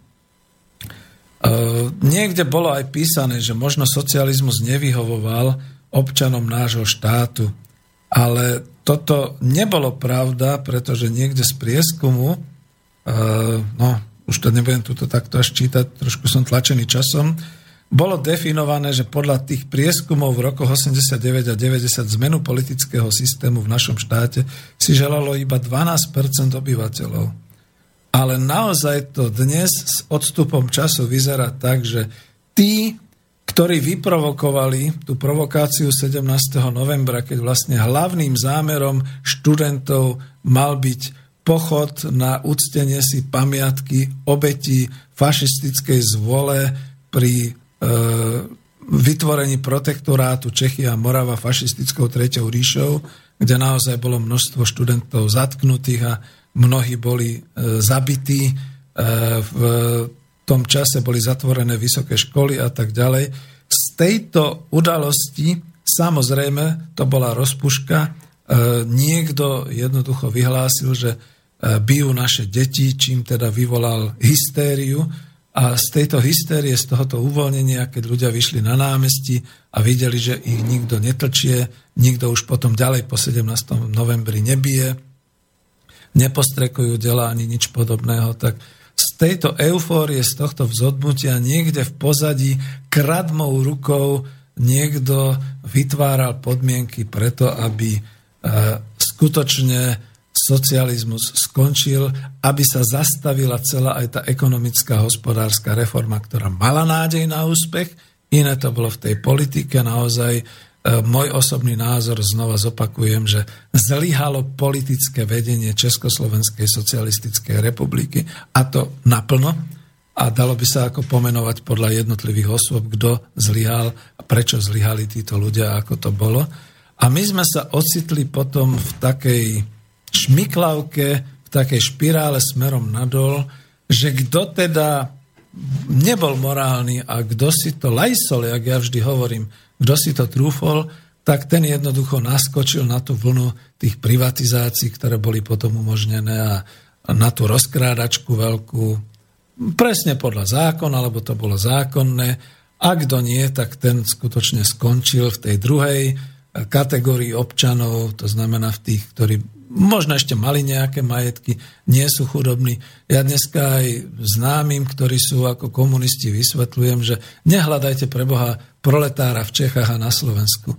Uh, niekde bolo aj písané, že možno socializmus nevyhovoval občanom nášho štátu, ale toto nebolo pravda, pretože niekde z prieskumu, uh, no už to nebudem tuto takto až čítať, trošku som tlačený časom, bolo definované, že podľa tých prieskumov v rokoch osemdesiatdeväť a deväťdesiat zmenu politického systému v našom štáte si želalo iba dvanásť percent obyvateľov. Ale naozaj to dnes s odstupom času vyzerá tak, že tí, ktorí vyprovokovali tú provokáciu sedemnásteho novembra, keď vlastne hlavným zámerom študentov mal byť pochod na uctenie si pamiatky obetí fašistickej zvole pri e, vytvorení protektorátu Čechy a Morava fašistickou treťou ríšou, kde naozaj bolo množstvo študentov zatknutých a mnohí boli e, zabití. E, v tom čase boli zatvorené vysoké školy a tak ďalej. Z tejto udalosti, samozrejme, to bola rozpuška, e, niekto jednoducho vyhlásil, že e, bijú naše deti, čím teda vyvolal hystériu. A z tejto hystérie, z tohoto uvoľnenia, keď ľudia vyšli na námestí a videli, že ich nikto netlčie, nikto už potom ďalej po sedemnásteho novembri nebije, nepostrekujú dela ani nič podobného, tak z tejto eufórie, z tohto vzodmutia niekde v pozadí kradmou rukou niekto vytváral podmienky preto, aby skutočne socializmus skončil, aby sa zastavila celá aj tá ekonomická hospodárska reforma, ktorá mala nádej na úspech. Iné to bolo v tej politike. Naozaj e, môj osobný názor, znova zopakujem, že zlyhalo politické vedenie Československej socialistickej republiky, a to naplno, a dalo by sa ako pomenovať podľa jednotlivých osôb, kto zlyhal a prečo zlyhali títo ľudia, ako to bolo. A my sme sa ocitli potom v takej šmiklavke, v takej špirále smerom nadol, že kto teda nebol morálny a kto si to lajsol, jak ja vždy hovorím, kto si to trúfol, tak ten jednoducho naskočil na tú vlnu tých privatizácií, ktoré boli potom umožnené, a na tú rozkrádačku veľkú, presne podľa zákona, lebo to bolo zákonné, a kto nie, tak ten skutočne skončil v tej druhej kategórii občanov, to znamená v tých, ktorí možno ešte mali nejaké majetky, nie sú chudobní. Ja dneska aj známym, ktorí sú ako komunisti, vysvetľujem, že nehľadajte pre Boha proletára v Čechách a na Slovensku.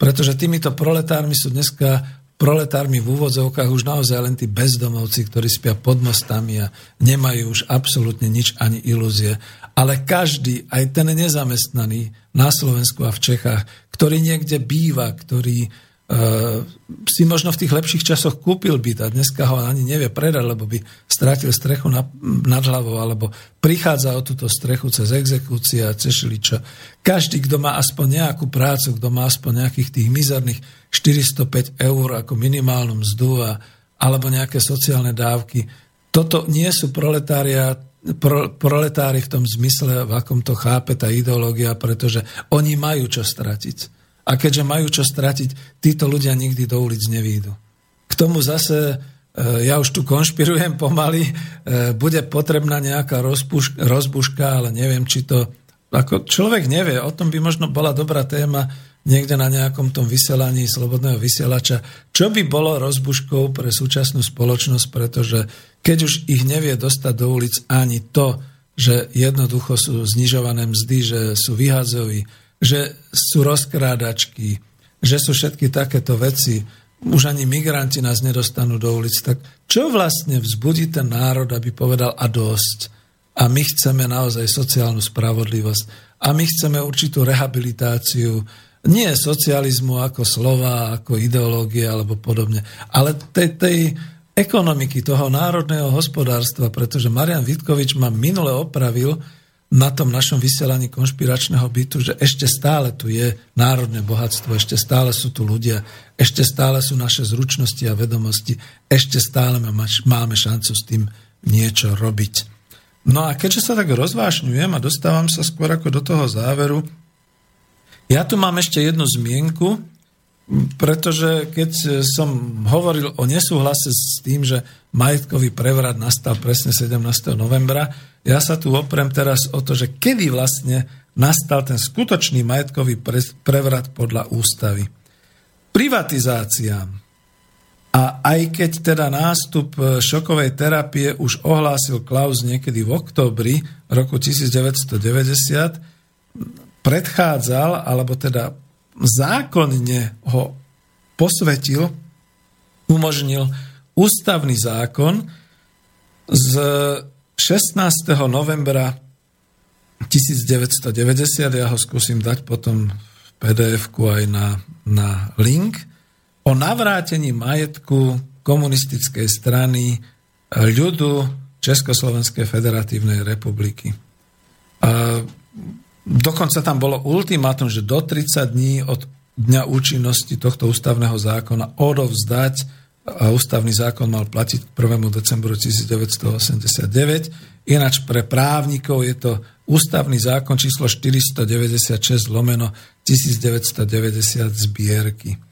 Pretože týmito proletármi sú dneska proletármi v úvodzovkách už naozaj len tí bezdomovci, ktorí spia pod mostami a nemajú už absolútne nič ani ilúzie. Ale každý, aj ten nezamestnaný na Slovensku a v Čechách, ktorý niekde býva, ktorý Uh, si možno v tých lepších časoch kúpil byt a dneska ho ani nevie predať, lebo by strátil strechu na, nad hlavou, alebo prichádza o túto strechu cez exekúcie a cez šeličo. Každý, kto má aspoň nejakú prácu, kto má aspoň nejakých tých mizerných štyristopäť eur ako minimálnu mzdu a, alebo nejaké sociálne dávky, toto nie sú proletariát, Pro, proletári v tom zmysle, v akom to chápe tá ideológia, pretože oni majú čo stratiť. A keďže majú čo stratiť, títo ľudia nikdy do ulic nevyjdú. K tomu zase, ja už tu konšpirujem pomaly, bude potrebná nejaká rozpuška, rozbuška, ale neviem, či to... Ako človek nevie, o tom by možno bola dobrá téma niekde na nejakom tom vysielaní slobodného vysielača. Čo by bolo rozbuškou pre súčasnú spoločnosť, pretože keď už ich nevie dostať do ulic ani to, že jednoducho sú znižované mzdy, že sú vyhádzoví, že sú rozkrádačky, že sú všetky takéto veci, už ani migranti nás nedostanú do ulic, tak čo vlastne vzbudí ten národ, aby povedal a dosť? A my chceme naozaj sociálnu spravodlivosť. A my chceme určitú rehabilitáciu nie socializmu ako slova, ako ideológie alebo podobne, ale tej, tej ekonomiky, toho národného hospodárstva, pretože Marian Vitkovič ma minule opravil na tom našom vysielaní konšpiračného bytu, že ešte stále tu je národné bohatstvo, ešte stále sú tu ľudia, ešte stále sú naše zručnosti a vedomosti, ešte stále máme šancu s tým niečo robiť. No a keďže sa tak rozvášňujem a dostávam sa skôr ako do toho záveru, ja tu mám ešte jednu zmienku, pretože keď som hovoril o nesúhlase s tým, že majetkový prevrat nastal presne sedemnásteho novembra, ja sa tu oprem teraz o to, že kedy vlastne nastal ten skutočný majetkový prevrat podľa ústavy. Privatizácia. A aj keď teda nástup šokovej terapie už ohlásil Klaus niekedy v októbri roku devätnásťstodeväťdesiat, predchádzal, alebo teda zákonne ho posvetil, umožnil ústavný zákon z šestnásteho novembra devätnásťstodeväťdesiat. Ja ho skúsim dať potom v pé dé efku aj na, na link. O navrátení majetku komunistickej strany ľudu Československej federatívnej republiky. A dokonca tam bolo ultimátum, že do tridsať dní od dňa účinnosti tohto ústavného zákona odovzdať, a ústavný zákon mal platiť k prvému decembru devätnásťstoosemdesiatdeväť, ináč pre právnikov je to ústavný zákon číslo štyristodeväťdesiatšesť lomeno devätnásťstodeväťdesiat zbierky.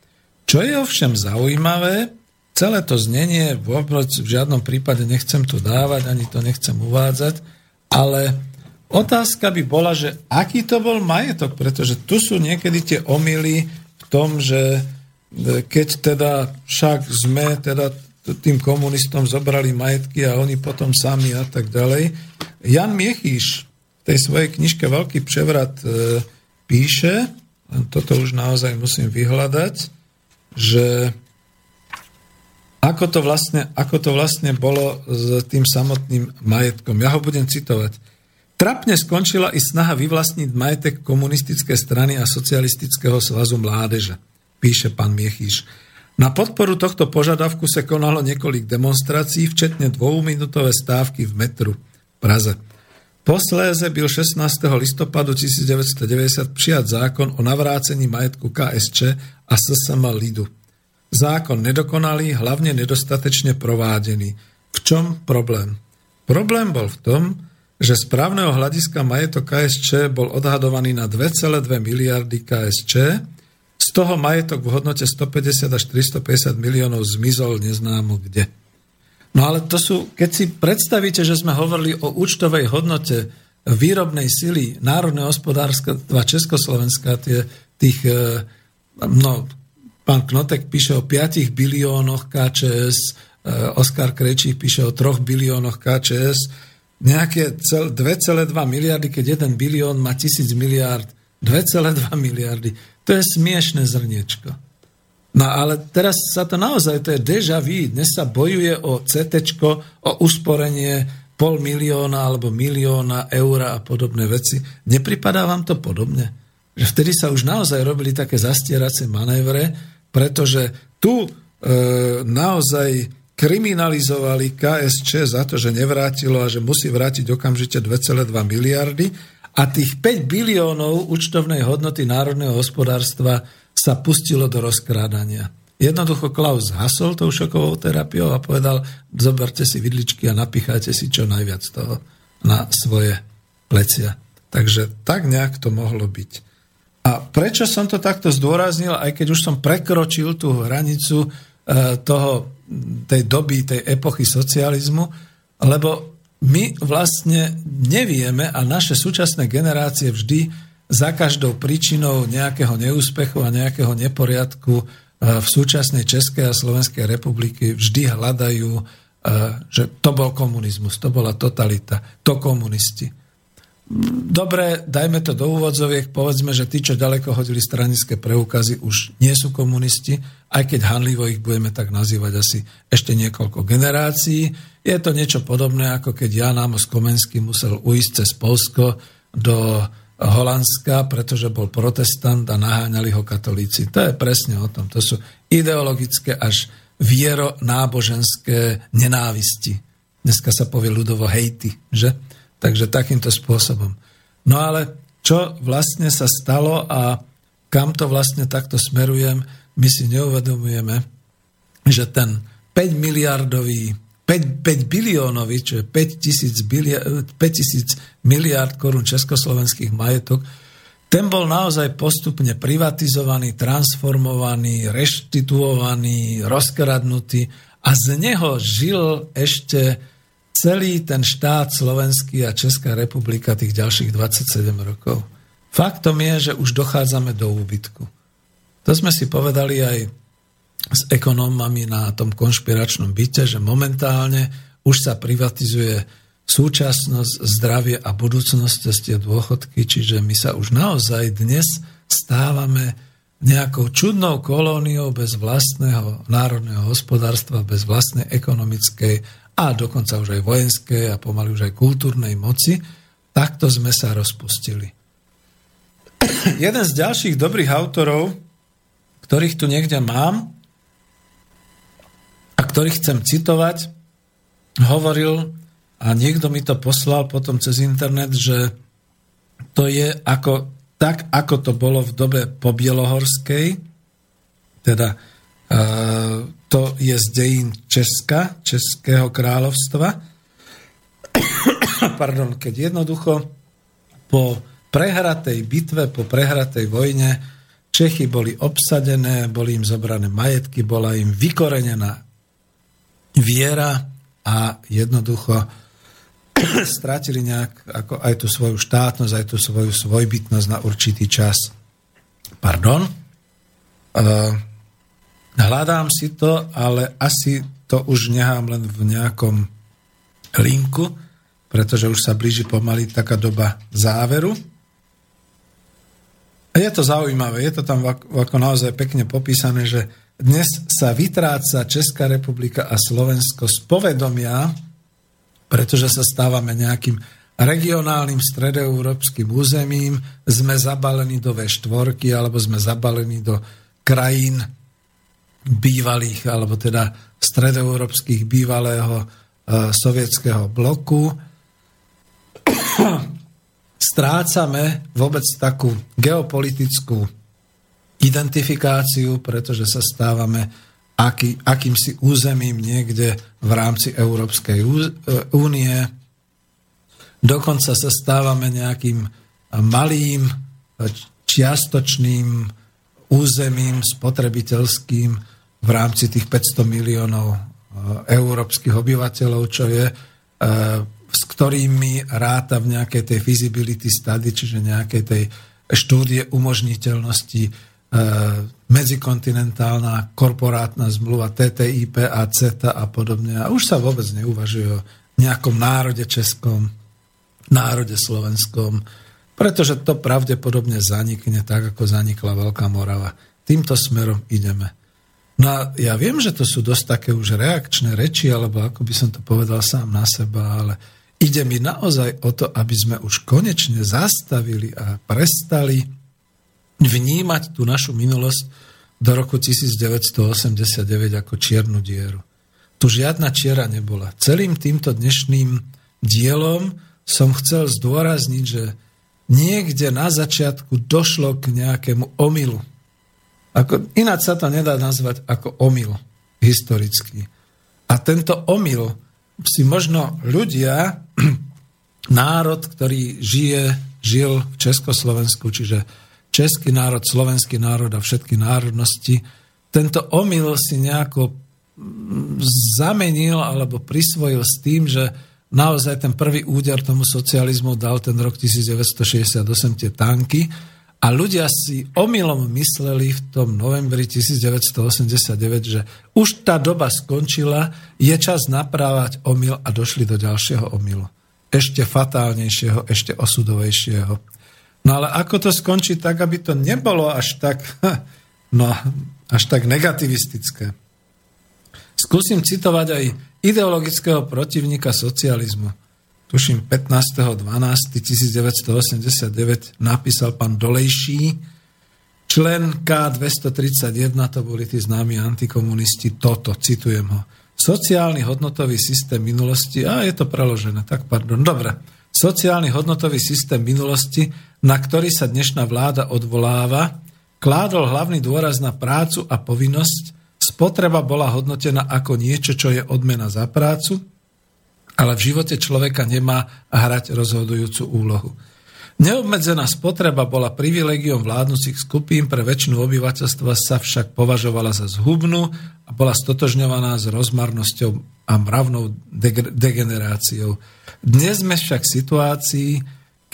Čo je ovšem zaujímavé, celé to znenie, vôbec v žiadnom prípade nechcem to dávať, ani to nechcem uvádzať, ale otázka by bola, že aký to bol majetok, pretože tu sú niekedy tie omyly v tom, že keď teda však sme teda tým komunistom zobrali majetky a oni potom sami a tak ďalej. Jan Miechíš v tej svojej knižke Veľký prevrat píše, toto už naozaj musím vyhľadať, že ako to vlastne, ako to vlastne bolo s tým samotným majetkom. Ja ho budem citovať. Trapne skončila i snaha vyvlastniť majetek komunistické strany a socialistického svazu mládeže, píše pán Miechíš. Na podporu tohto požiadavku sa konalo niekoľko demonstrácií, včetne dvouminútové stávky v metru v Praze. Posléze byl šestnásteho listopadu devätnásťstodeväťdesiat přijat zákon o navrácení majetku ká es čé a es es em lidu. Zákon nedokonalý, hlavne nedostatečne provádený. V čom problém? Problém bol v tom, že z právneho hľadiska majetok ká es čé bol odhadovaný na dve celé dve miliardy ká es čé, z toho majetok v hodnote stopäťdesiat až tristopäťdesiat miliónov zmizol neznámo kde. No ale to sú, keď si predstavíte, že sme hovorili o účtovej hodnote výrobnej sily národného hospodárstva Československa, tie, tých, no, pán Knotek píše o piatich biliónoch ká čé es, Oskar Krejčík píše o troch biliónoch ká čé es, nejaké dve celé dve miliardy, keď jeden bilión má tisíc miliárd, dve celé dve miliardy. To je smiešné zrniečko. No ale teraz sa to naozaj, to je déjà vu. Dnes sa bojuje o CTčko, o usporenie pol milióna alebo milióna eura a podobné veci. Nepripadá vám to podobne? Že vtedy sa už naozaj robili také zastieracie manévre, pretože tu e, naozaj kriminalizovali ká es čé za to, že nevrátilo a že musí vrátiť okamžite dve celé dve miliardy a tých päť biliónov účtovnej hodnoty národného hospodárstva sa pustilo do rozkrádania. Jednoducho Klaus hasol tou šokovou terapiou a povedal, zoberte si vidličky a napicháte si čo najviac toho na svoje plecia. Takže tak nejak to mohlo byť. A prečo som to takto zdôraznil, aj keď už som prekročil tú hranicu toho, tej doby, tej epochy socializmu, lebo my vlastne nevieme a naše súčasné generácie vždy za každou príčinou nejakého neúspechu a nejakého neporiadku v súčasnej Českej a Slovenskej republiky vždy hľadajú, že to bol komunizmus, to bola totalita, to komunisti. Dobre, dajme to do úvodzoviek, povedzme, že tí, čo ďaleko hodili stranické preukazy, už nie sú komunisti, aj keď hanlivo ich budeme tak nazývať asi ešte niekoľko generácií. Je to niečo podobné, ako keď Jan Ámos Komenský musel ujsť cez Poľsko do Holandska, pretože bol protestant a naháňali ho katolíci. To je presne o tom. To sú ideologické až viero-náboženské nenávisti. Dneska sa povie ľudovo hejty, že? Takže takýmto spôsobom. No ale čo vlastne sa stalo a kam to vlastne takto smerujem, my si neuvedomujeme, že ten päť miliardový päť, päť biliónový, čo je päť tisíc miliárd korún československých majetok, ten bol naozaj postupne privatizovaný, transformovaný, reštituovaný, rozkradnutý a z neho žil ešte celý ten štát slovenský a Česká republika tých ďalších dvadsaťsedem rokov. Faktom je, že už dochádzame do úbytku. To sme si povedali aj s ekonómami na tom konšpiračnom byte, že momentálne už sa privatizuje súčasnosť, zdravie a budúcnosť cez tie dôchodky, čiže my sa už naozaj dnes stávame nejakou čudnou kolóniou bez vlastného národného hospodárstva, bez vlastnej ekonomickej a dokonca už aj vojenskej a pomaly už aj kultúrnej moci. Takto sme sa rozpustili. Jeden z ďalších dobrých autorov, ktorých tu niekde mám, a ktorých chcem citovať, hovoril, a niekto mi to poslal potom cez internet, že to je ako, tak, ako to bolo v dobe po Bielohorskej, teda e, to je z dejín Česka, Českého kráľovstva, pardon, keď jednoducho po prehratej bitve, po prehratej vojne Čechy boli obsadené, boli im zobrané majetky, bola im vykorenená viera a jednoducho stratili nejak ako aj tú svoju štátnosť, aj tú svoju svojbytnosť na určitý čas. Pardon. Hľadám si to, ale asi to už nechám len v nejakom linku, pretože už sa blíži pomaly taká doba záveru. A je to zaujímavé, je to tam ako naozaj pekne popísané, že dnes sa vytráca Česká republika a Slovensko z povedomia, pretože sa stávame nejakým regionálnym stredoeurópskym územím, sme zabalení do vé štyri alebo sme zabalení do krajín bývalých, alebo teda stredoeurópskych bývalého e, sovietského bloku. Strácame vôbec takú geopolitickú identifikáciu, pretože sa stávame aký, akýmsi územím niekde v rámci Európskej únie. Dokonca sa stávame nejakým malým, čiastočným územím spotrebiteľským v rámci tých päťsto miliónov európskych obyvateľov, čo je, s ktorými ráta v nejakej tej feasibility study, čiže nejakej tej štúdie umožniteľnosti medzikontinentálna korporátna zmluva té té í pé a CETA a podobne. A už sa vôbec neuvažuje o nejakom národe českom, národe slovenskom, pretože to pravdepodobne zanikne tak, ako zanikla Veľká Morava. Týmto smerom ideme. No a ja viem, že to sú dosť také už reakčné reči, alebo ako by som to povedal sám na seba, ale ide mi naozaj o to, aby sme už konečne zastavili a prestali vnímať tú našu minulosť do roku devätnásťstoosemdesiatdeväť ako čiernu dieru. Tu žiadna čiera nebola. Celým týmto dnešným dielom som chcel zdôrazniť, že niekde na začiatku došlo k nejakému omylu. Ako, ináč sa to nedá nazvať ako omyl historický. A tento omyl si možno ľudia, národ, ktorý žije, žil v Československu, čiže český národ, slovenský národ a všetky národnosti, tento omyl si nejako zamenil alebo prisvojil s tým, že naozaj ten prvý úder tomu socializmu dal ten rok devätnásťstošesťdesiatosem, tie tanky, a ľudia si omylom mysleli v tom novembri devätnásťstoosemdesiatdeväť, že už tá doba skončila, je čas naprávať omyl, a došli do ďalšieho omylu. Ešte fatálnejšieho, ešte osudovejšieho. No ale ako to skončí tak, aby to nebolo až tak, no, až tak negativistické? Skúsim citovať aj ideologického protivníka socializmu. Tu tuším pätnásteho decembra tisícdeväťstoosemdesiatdeväť napísal pán Dolejší, člen ká dvestotridsaťjeden, to boli tí známi antikomunisti, toto, citujem ho, sociálny hodnotový systém minulosti, a je to preložené, tak pardon, dobre, sociálny hodnotový systém minulosti, na ktorý sa dnešná vláda odvoláva, kládol hlavný dôraz na prácu a povinnosť, spotreba bola hodnotená ako niečo, čo je odmena za prácu, ale v živote človeka nemá hrať rozhodujúcu úlohu. Neobmedzená spotreba bola privilégiom vládnucich skupín, pre väčšinu obyvateľstva sa však považovala za zhubnú a bola stotožňovaná s rozmarnosťou a mravnou deg- degeneráciou. Dnes sme však v situácii,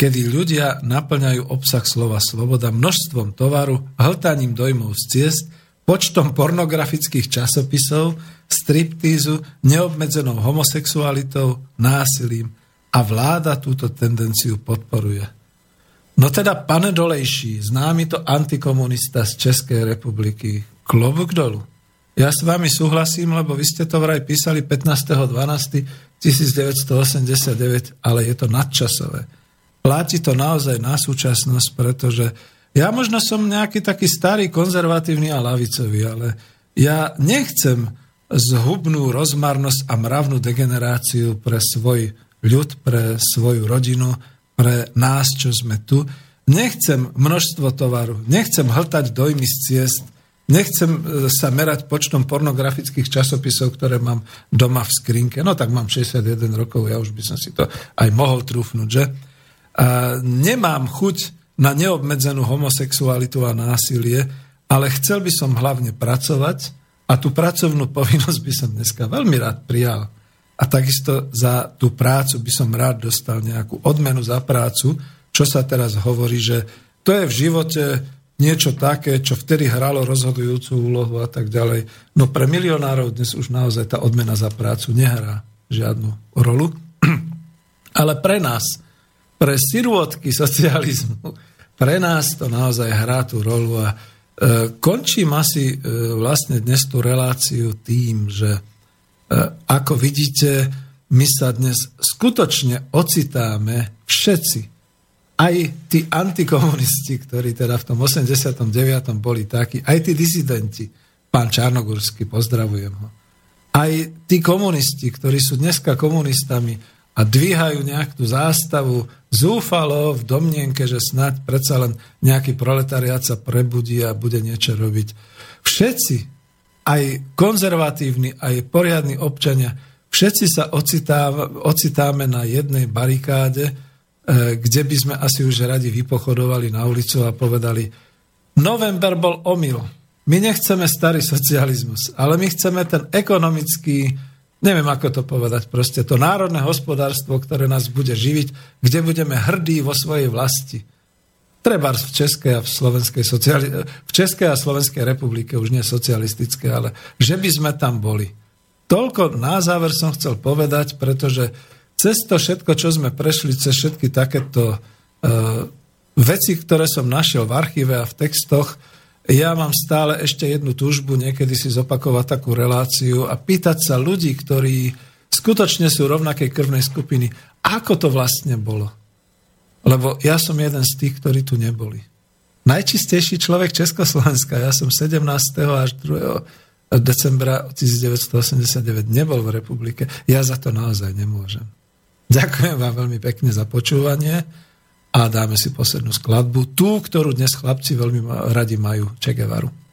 kedy ľudia naplňajú obsah slova sloboda množstvom tovaru, hltaním dojmov z ciest, počtom pornografických časopisov, striptízu, neobmedzenou homosexualitou, násilím, a vláda túto tendenciu podporuje. No teda, pane Dolejší, známy to antikomunista z Českej republiky, klobúk dolu. Ja s vami súhlasím, lebo vy ste to vraj písali pätnásteho decembra tisícdeväťstoosemdesiatdeväť, ale je to nadčasové. Platí to naozaj na súčasnosť, pretože ja možno som nejaký taký starý, konzervatívny a ľavicový, ale ja nechcem zhubnú rozmarnosť a mravnú degeneráciu pre svoj ľud, pre svoju rodinu, pre nás, čo sme tu. Nechcem množstvo tovaru, nechcem hltať dojmy z ciest, nechcem sa merať počtom pornografických časopisov, ktoré mám doma v skrinke. No tak mám šesťdesiatjeden rokov, ja už by som si to aj mohol trúfnuť, že? A nemám chuť na neobmedzenú homosexualitu a násilie, ale chcel by som hlavne pracovať a tú pracovnú povinnosť by som dneska veľmi rád prijal. A takisto za tú prácu by som rád dostal nejakú odmenu za prácu, čo sa teraz hovorí, že to je v živote niečo také, čo vtedy hralo rozhodujúcu úlohu a tak ďalej. No pre milionárov dnes už naozaj tá odmena za prácu nehrá žiadnu rolu. Ale pre nás, pre sirôtky socializmu, pre nás to naozaj hrá tú rolu. A e, končím asi e, vlastne dnes tú reláciu tým, že e, ako vidíte, my sa dnes skutočne ocitáme všetci. Aj tí antikomunisti, ktorí teda v tom osemdesiatom deviatom boli takí, aj tí disidenti, pán Čarnogurský, pozdravujem ho, aj tí komunisti, ktorí sú dneska komunistami, a dvíhajú nejak tú zástavu zúfalo v domnienke, že snáď predsa len nejaký proletariát sa prebudí a bude niečo robiť. Všetci, aj konzervatívni, aj poriadni občania, všetci sa ocitáme, ocitáme na jednej barikáde, kde by sme asi už radi vypochodovali na ulicu a povedali, november bol omyl, my nechceme starý socializmus, ale my chceme ten ekonomický, neviem, ako to povedať, proste to národné hospodárstvo, ktoré nás bude živiť, kde budeme hrdí vo svojej vlasti. Trebárs v Českej a v Slovenskej sociali- v Českej a Slovenskej republike, už nie socialistické, ale že by sme tam boli. Toľko na záver som chcel povedať, pretože cez to všetko, čo sme prešli, cez všetky takéto uh, veci, ktoré som našiel v archíve a v textoch, ja mám stále ešte jednu túžbu niekedy si zopakovať takú reláciu a pýtať sa ľudí, ktorí skutočne sú rovnakej krvnej skupiny, ako to vlastne bolo. Lebo ja som jeden z tých, ktorí tu neboli. Najčistejší človek Československa, ja som sedemnásteho až druhého decembra tisícdeväťstoosemdesiatdeväť nebol v republike. Ja za to naozaj nemôžem. Ďakujem vám veľmi pekne za počúvanie. A dáme si poslednú skladbu, tú, ktorú dnes chlapci veľmi radi majú, Che Guevaru.